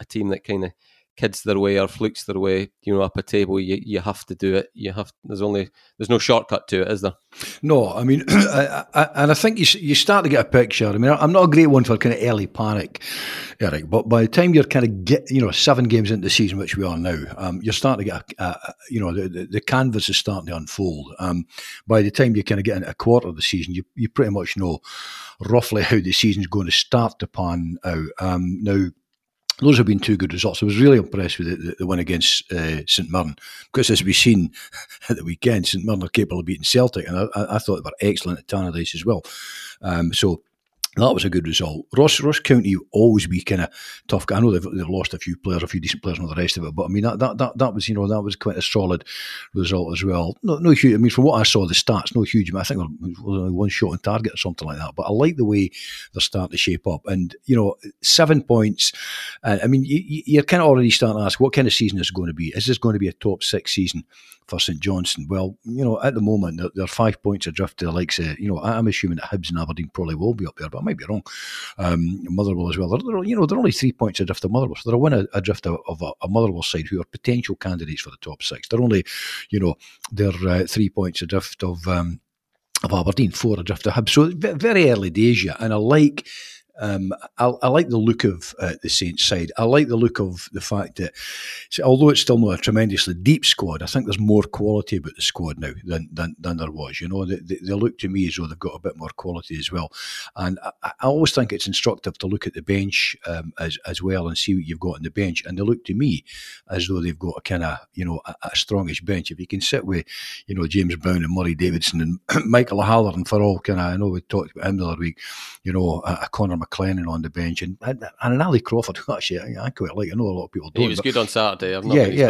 team that kind of kids their way or flukes their way, you know, up a table. You have to do it. There's no shortcut to it, is there? No, I mean, I think you start to get a picture. I mean, I'm not a great one for kind of early panic, Eric, but by the time you're kind of get, you know, 7 games into the season, which we are now, you're starting to get, you know, the canvas is starting to unfold. By the time you kind of get into a quarter of the season, you pretty much know roughly how the season's going to start to pan out. Now, those have been two good results. I was really impressed with the win against St Mirren, because as we've seen at the weekend, St Mirren are capable of beating Celtic, and I thought they were excellent at Tannadice as well. So that was a good result. Ross County always be kind of tough. I know they've lost a few decent players, and all the rest of it. But I mean, that was, you know, that was quite a solid result as well. No huge. I mean, from what I saw, the stats, no huge. I think it was only one shot on target or something like that. But I like the way they're starting to shape up. And you know, 7 points. I mean, you're kind of already starting to ask, what kind of season is it going to be? Is this going to be a top six season for St Johnstone? Well, you know, at the moment they're 5 points adrift to the likes of, you know, I'm assuming that Hibs and Aberdeen probably will be up there, but I might be wrong. Motherwell as well. They're only 3 points adrift of Motherwell, so they're a win adrift of a Motherwell side who are potential candidates for the top six. They're only, you know, they're 3 points adrift of Aberdeen, four adrift of Hibs. So very early days yet, and I like the look of the Saints side. I like the look of the fact that, although it's still not a tremendously deep squad, I think there's more quality about the squad now than there was. You know, they look to me as though they've got a bit more quality as well. And I always think it's instructive to look at the bench as well and see what you've got on the bench. And they look to me as though they've got a kind of, you know, a strongish bench. If you can sit with, you know, James Brown and Murray Davidson and Michael O'Halloran for all kind of, I know we talked about him the other week, you know, a Conor McLennan on the bench and an Ali Crawford, actually, I quite like. I know a lot of people don't. He was good on Saturday. I've not been his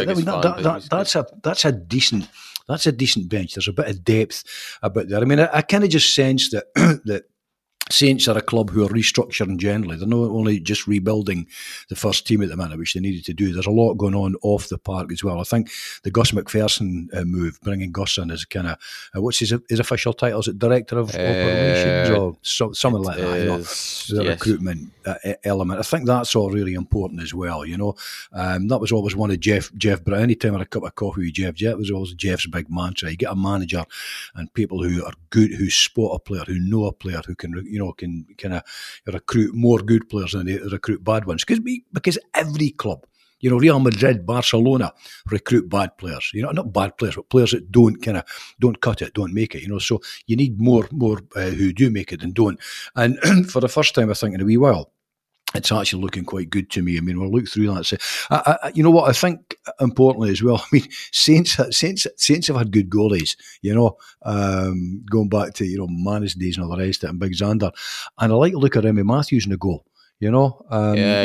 biggest fan, that's a decent bench. There's a bit of depth about there. I mean, I kind of just sense that that Saints are a club who are restructuring generally. They're not only just rebuilding the first team at the minute, which they needed to do. There's a lot going on off the park as well. I think the Gus McPherson move, bringing Gus in as kind of, what's his official title? Is it Director of Operations or something like that? You know, the recruitment element. I think that's all really important as well, you know. That was always one of Jeff Brown. Any time I had a cup of coffee with Jeff was always Jeff's big mantra. You get a manager and people who are good, who spot a player, who know a player, who can, you know, can kind of recruit more good players than they recruit bad ones. Because every club, you know, Real Madrid, Barcelona recruit bad players. You know, not bad players, but players that don't cut it, don't make it. You know, so you need more who do make it than don't. And for the first time, I think in a wee while, it's actually looking quite good to me. I mean, we'll look through that. So, you know what? I think importantly as well, I mean, Saints have had good goalies, you know, going back to, you know, Manus days and all the rest of it, and Big Xander. And I like to look at Remy Matthews in the goal. You know,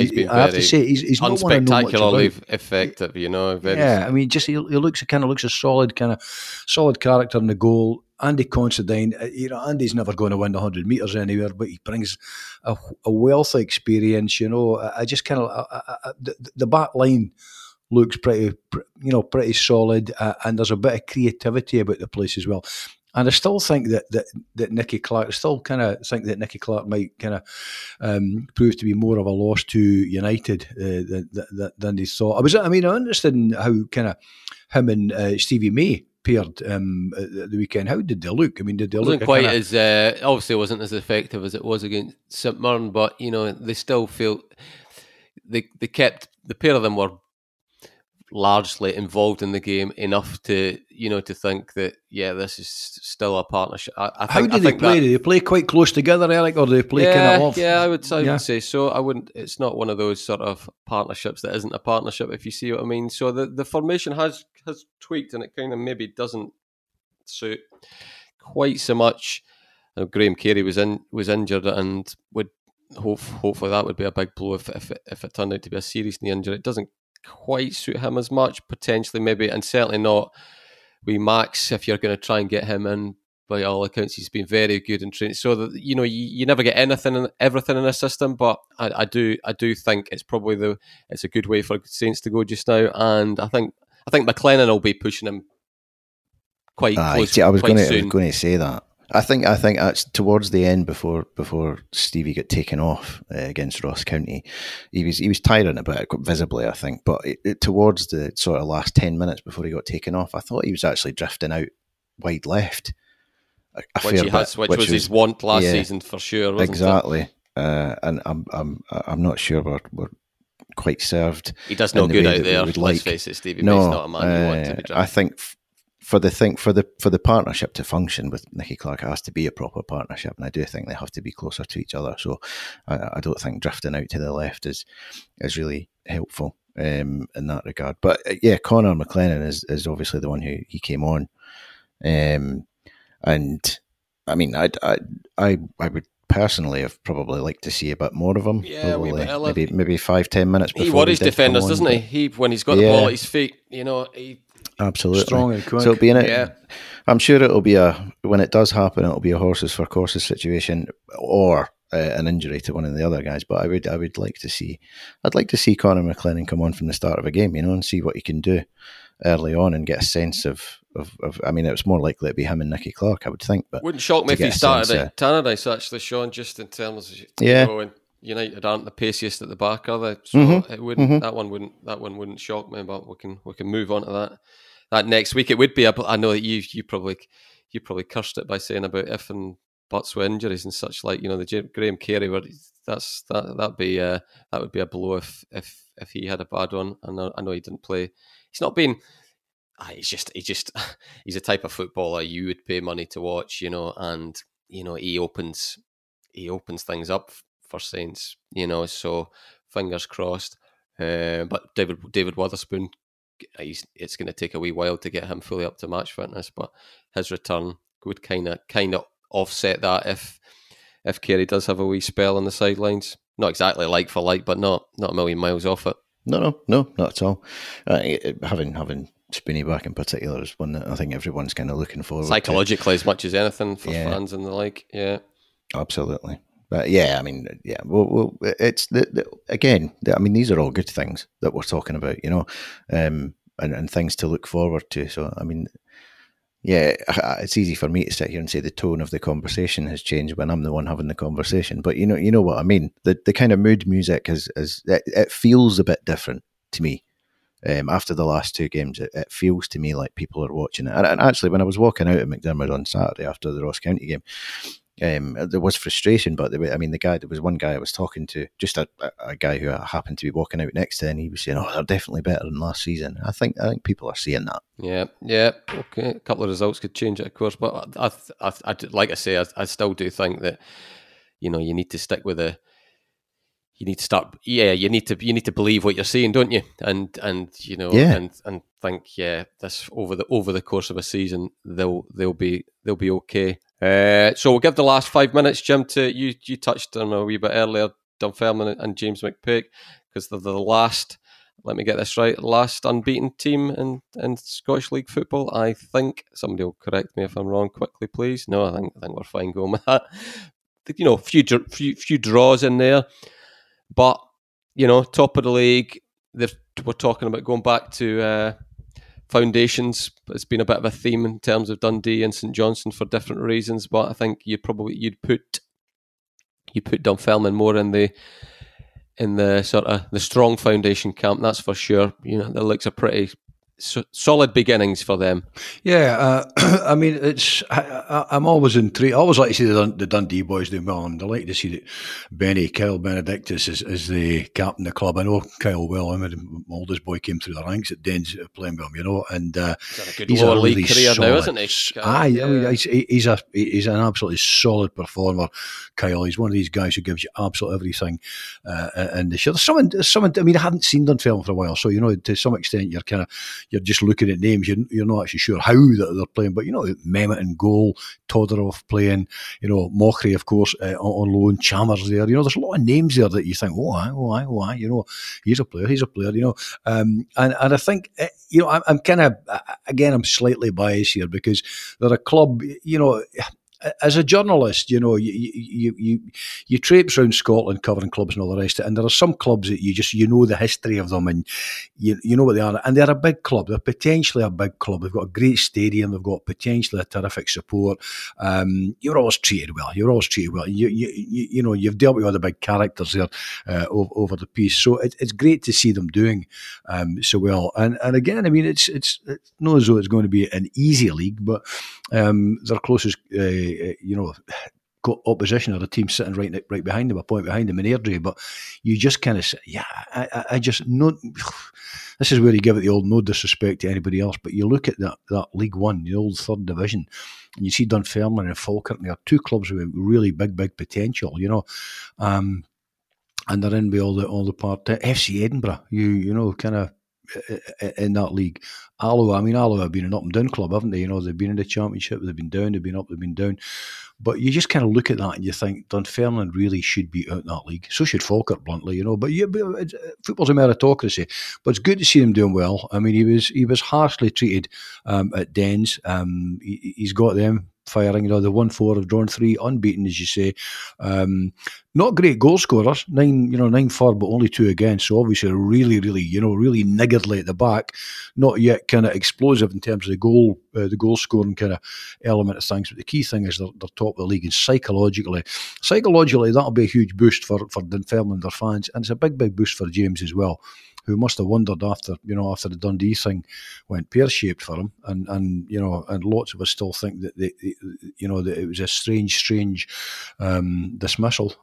he's been I have to say he's not one I know much about. Unspectacularly effective, you know. I mean, just he looks a solid character in the goal. Andy Considine, you know, Andy's never going to win the 100 metres anywhere, but he brings a wealth of experience. You know, I just kind of the back line looks pretty solid, and there's a bit of creativity about the place as well. And I still think that Nicky Clark, might kind of prove to be more of a loss to United than they thought. I'm interested in how kind of him and Stevie May paired at the weekend. How did they look? I mean, did they look? Obviously, it wasn't as effective as it was against St Mirren, but you know, they still feel they kept the pair of them were largely involved in the game enough to, you know, to think that, yeah, this is still a partnership. How do they play? Do they play quite close together, Eric, or do they play kind of off? Yeah, I would say so. It's not one of those sort of partnerships that isn't a partnership, if you see what I mean. So the formation has tweaked, and it kind of maybe doesn't suit quite so much. Graham Carey was injured, and would hopefully that would be a big blow if it turned out to be a serious knee injury. It doesn't quite suit him as much, potentially, maybe, and certainly not with Max. If you're going to try and get him in, by all accounts, he's been very good in training. So that, you know, you never get anything and everything in a system, but I do think it's probably it's a good way for Saints to go just now, and I think McLennan will be pushing him quite close. I was going to say that. I think that's towards the end before Stevie got taken off against Ross County. He was tiring a bit visibly, I think, but towards the sort of last 10 minutes before he got taken off, I thought he was actually drifting out wide left. Which was his want last season for sure. Wasn't exactly. It? And I'm not sure we're quite served. He does no good out there. Let's face it, Stevie May's not a man you want to be driving. I think for the partnership to function with Nicky Clark, it has to be a proper partnership, and I do think they have to be closer to each other. So I don't think drifting out to the left is really helpful in that regard. But yeah, Conor McLennan is obviously the one who he came on, and I mean I would personally have probably liked to see a bit more of him. Yeah, maybe 5-10 minutes. Before he worries defenders, doesn't he? He when he's got the ball at his feet, you know he. Absolutely. Strong and quick. So it'll be I'm sure it'll be when it does happen, it'll be a horses for courses situation or an injury to one of the other guys. But I would like to see, I'd like to see Conor McLennan come on from the start of a game, you know, and see what he can do early on and get a sense of I mean, it's more likely it'd be him and Nicky Clark, I would think. But wouldn't shock me if he started at Tannadice, actually, Sean, just in terms of, you know, and United aren't the paciest at the back, are they? So it wouldn't that one wouldn't shock me, but we can move on to that next week. It would be I know that you probably cursed it by saying about if and buts with injuries and such, like, you know, the Graham Carey, that would be a blow if he had a bad one. And I know he didn't play. He's not been he's just he's a type of footballer you would pay money to watch, you know, and you know he opens things up for Saints, you know, so fingers crossed. But David Witherspoon, it's going to take a wee while to get him fully up to match fitness, but his return would kind of offset that if Carey does have a wee spell on the sidelines. Not exactly like for like, but not a million miles off it. No, not at all. Having Spoonie back in particular is one that I think everyone's kind of looking forward psychologically to, as much as anything for fans and the like. Yeah, absolutely. But yeah, I mean, yeah, well it's I mean, these are all good things that we're talking about, you know, and things to look forward to. So, I mean, yeah, it's easy for me to sit here and say the tone of the conversation has changed when I'm the one having the conversation. But you know what I mean? The kind of mood music it feels a bit different to me. After the last two games, it feels to me like people are watching it. And actually, when I was walking out at McDermott on Saturday after the Ross County game, there was frustration, but there was one guy I was talking to, just a guy who I happened to be walking out next to, and he was saying, "Oh, they're definitely better than last season." I think people are seeing that. Yeah, okay. A couple of results could change it, of course, but I still do think that, you know, you need to stick with you need to believe what you're seeing, don't you? And you know, and think, this over the course of a season, they'll be okay. So we'll give the last 5 minutes, Jim, to you. You touched on a wee bit earlier, Dunfermline and James McPake, because they're the last, let me get this right, last unbeaten team in Scottish League football, I think. Somebody will correct me if I'm wrong quickly, please. No, I think we're fine going with that. You know, few draws in there, but, you know, top of the league, we're talking about going back to... foundations. It's been a bit of a theme in terms of Dundee and St Johnstone for different reasons, but I think you'd put Dunfermline more in the sort of the strong foundation camp, that's for sure. You know, that looks a pretty solid beginnings for them. Yeah, I mean, it's I'm always intrigued. I always like to see the Dundee boys doing well, and I like to see that Kyle Benedictus is the captain of the club. I know Kyle well. I mean, my oldest boy came through the ranks at Dens playing with him, you know, and he's a really career solid, now, isn't he? I mean, he's an absolutely solid performer, Kyle. He's one of these guys who gives you absolutely everything. And there's someone. I mean, I hadn't seen Dunfermline for a while, so, you know, to some extent, you're just looking at names. You're not actually sure how that they're playing, but, you know, Mehmet in goal, Todorov playing, you know, Mockery, of course, on loan, Chalmers there. You know, there's a lot of names there that you think, oh, you know, he's a player, you know. And I think, you know, I'm kind of, again, I'm slightly biased here because they're a club, you know... As a journalist, you know, you traipse around Scotland covering clubs and all the rest of it, and there are some clubs that you just, you know, the history of them, and you know what they are, and they're a big club. They're potentially a big club. They've got a great stadium. They've got potentially a terrific support. You're always treated well. You know, you've dealt with all the big characters there over the piece, so it's great to see them doing so well. And again, I mean, it's not as though it's going to be an easy league, but their closest. You know, opposition or a team sitting right behind them, a point behind them in Airdrie, but you just kind of say, yeah, I just not. This is where you give it the old no disrespect to anybody else, but you look at that League One, the old third division, and you see Dunfermline and Falkirk, and they are two clubs with really big potential, you know. And they're in with all the part. FC Edinburgh, you know, kind of in that league. Alloa, I mean, Alloa have been an up and down club, haven't they? You know, they've been in the Championship, they've been down, they've been up, they've been down. But you just kind of look at that and you think Dunfermline really should be out in that league. So should Falkirk, bluntly, you know. But football's a meritocracy. But it's good to see him doing well. I mean, he was harshly treated at Dens. He's got them firing, you know, they won 4, have drawn 3, unbeaten, as you say. Not great goal scorers, 9 for, but only 2 against. So obviously, really niggardly at the back. Not yet kind of explosive in terms of the goal scoring kind of element of things. But the key thing is they're top of the league, and psychologically that'll be a huge boost for Dunfermline, their fans, and it's a big boost for James as well, who must have wondered after the Dundee thing went pear-shaped for him, and lots of us still think that that it was a strange dismissal,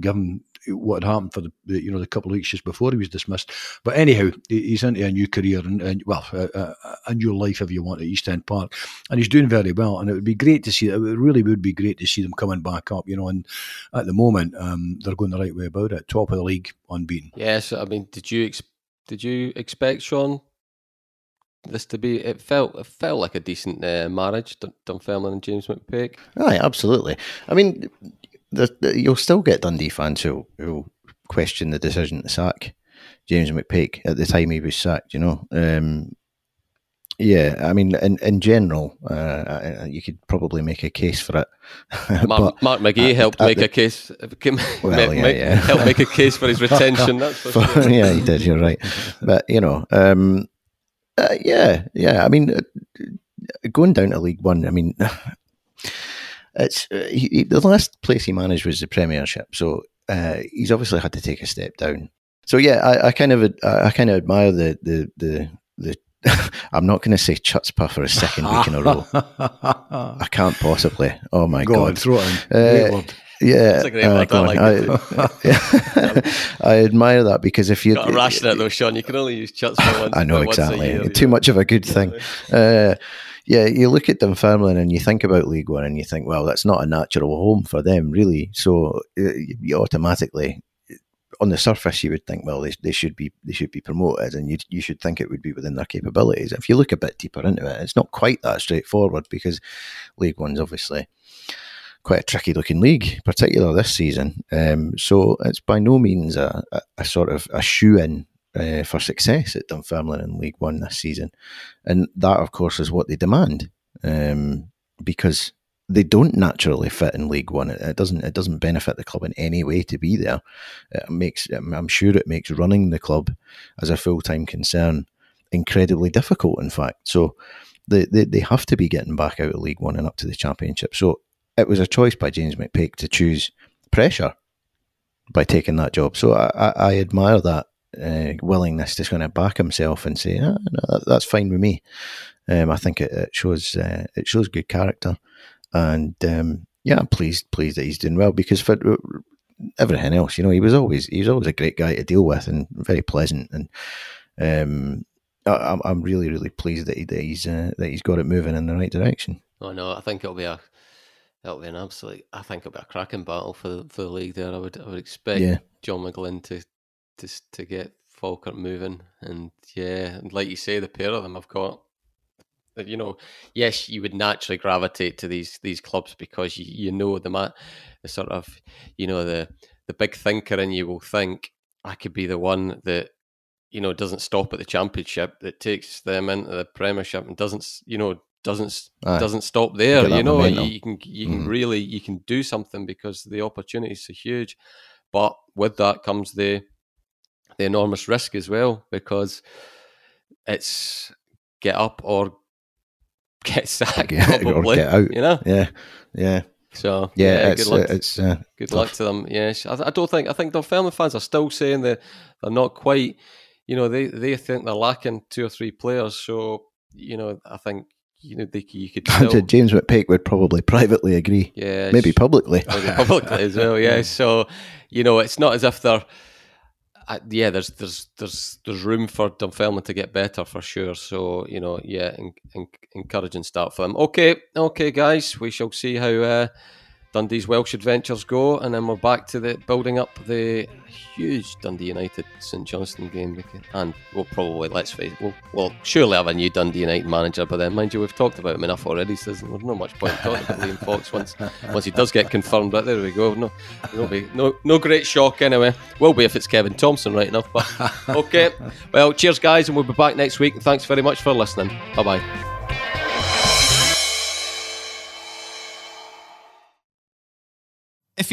given what had happened for the couple of weeks just before he was dismissed. But anyhow, he's into a new career and a new life, if you want, at East End Park, and he's doing very well. And it would be great to see. It really would be great to see them coming back up, you know. And at the moment, they're going the right way about it. Top of the league, unbeaten. Yes, I mean, did you expect, Sean, this to be? It felt like a decent marriage, Dunfermline and James McPake. Right, absolutely. I mean, you'll still get Dundee fans who'll question the decision to sack James McPake at the time he was sacked, you know. I mean, in general, you could probably make a case for it. Mark McGee helped make a case. Helped make a case for his retention. That's for sure. Yeah, he did. You're right. But you know, I mean, going down to League One, I mean. It's the last place he managed was the Premiership, so he's obviously had to take a step down. So yeah, I kind of admire the I'm not going to say chutzpah for a second week in a row. I can't possibly. Oh my God! Go on, throw it in. Yeah, I admire that, because if you got a ration out though, Sean, you can only use chutzpah once. I know, exactly. Once a year, too much of a good thing. Yeah, you look at Dunfermline and you think about League One and you think, well, that's not a natural home for them, really. So you automatically, on the surface, you would think, well, they should be promoted, and you should think it would be within their capabilities. If you look a bit deeper into it, it's not quite that straightforward, because League One's obviously quite a tricky-looking league, particularly this season. So it's by no means a sort of a shoe-in for success at Dunfermline in League One this season, and that of course is what they demand, because they don't naturally fit in League One. It doesn't benefit the club in any way to be there. I'm sure it makes running the club as a full-time concern incredibly difficult, in fact. So they have to be getting back out of League One and up to the Championship. So it was a choice by James McPake to choose pressure by taking that job. So I admire that willingness to kind of back himself and say, oh, no, that's fine with me. I think it shows good character, and I'm pleased that he's doing well, because for everything else, you know, he was always a great guy to deal with and very pleasant, and I'm really pleased that he's got it moving in the right direction. Oh no, I think it'll be an absolute. I think it'll be a cracking battle for the league there. I would expect John McGlynn to get Falkirk moving, and and like you say, the pair of them have got, you know, yes, you would naturally gravitate to these clubs, because the sort of, you know, the big thinker in you will think, I could be the one that, you know, doesn't stop at the Championship, that takes them into the Premiership and doesn't stop there, you know, you can do something, because the opportunities are huge, but with that comes the enormous risk as well, because it's get up or get sacked, probably, or get out, you know. Yeah. So good luck to them. Yes, I think Dunfermline fans are still saying that they're not quite, you know, they think they're lacking 2 or 3 players. So, you know, I think, you know, you could still... James McPake would probably privately agree. Yeah, maybe publicly as well. Yeah, so you know, it's not as if they're. Yeah, there's room for Dunfermline to get better for sure. So, you know, yeah, encouraging start for them. Okay, guys, we shall see how Dundee's Welsh adventures go, and then we're back to the building up the huge Dundee United St Johnstone game, and we'll probably, let's face it, we'll surely have a new Dundee United manager by then. Mind you, we've talked about him enough already, so there's not much point talking about Liam Fox once he does get confirmed. But there we go. No great shock anyway. Will be if it's Kevin Thompson right enough. But okay, well, cheers guys, and we'll be back next week. And thanks very much for listening. Bye bye. If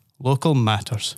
Local matters.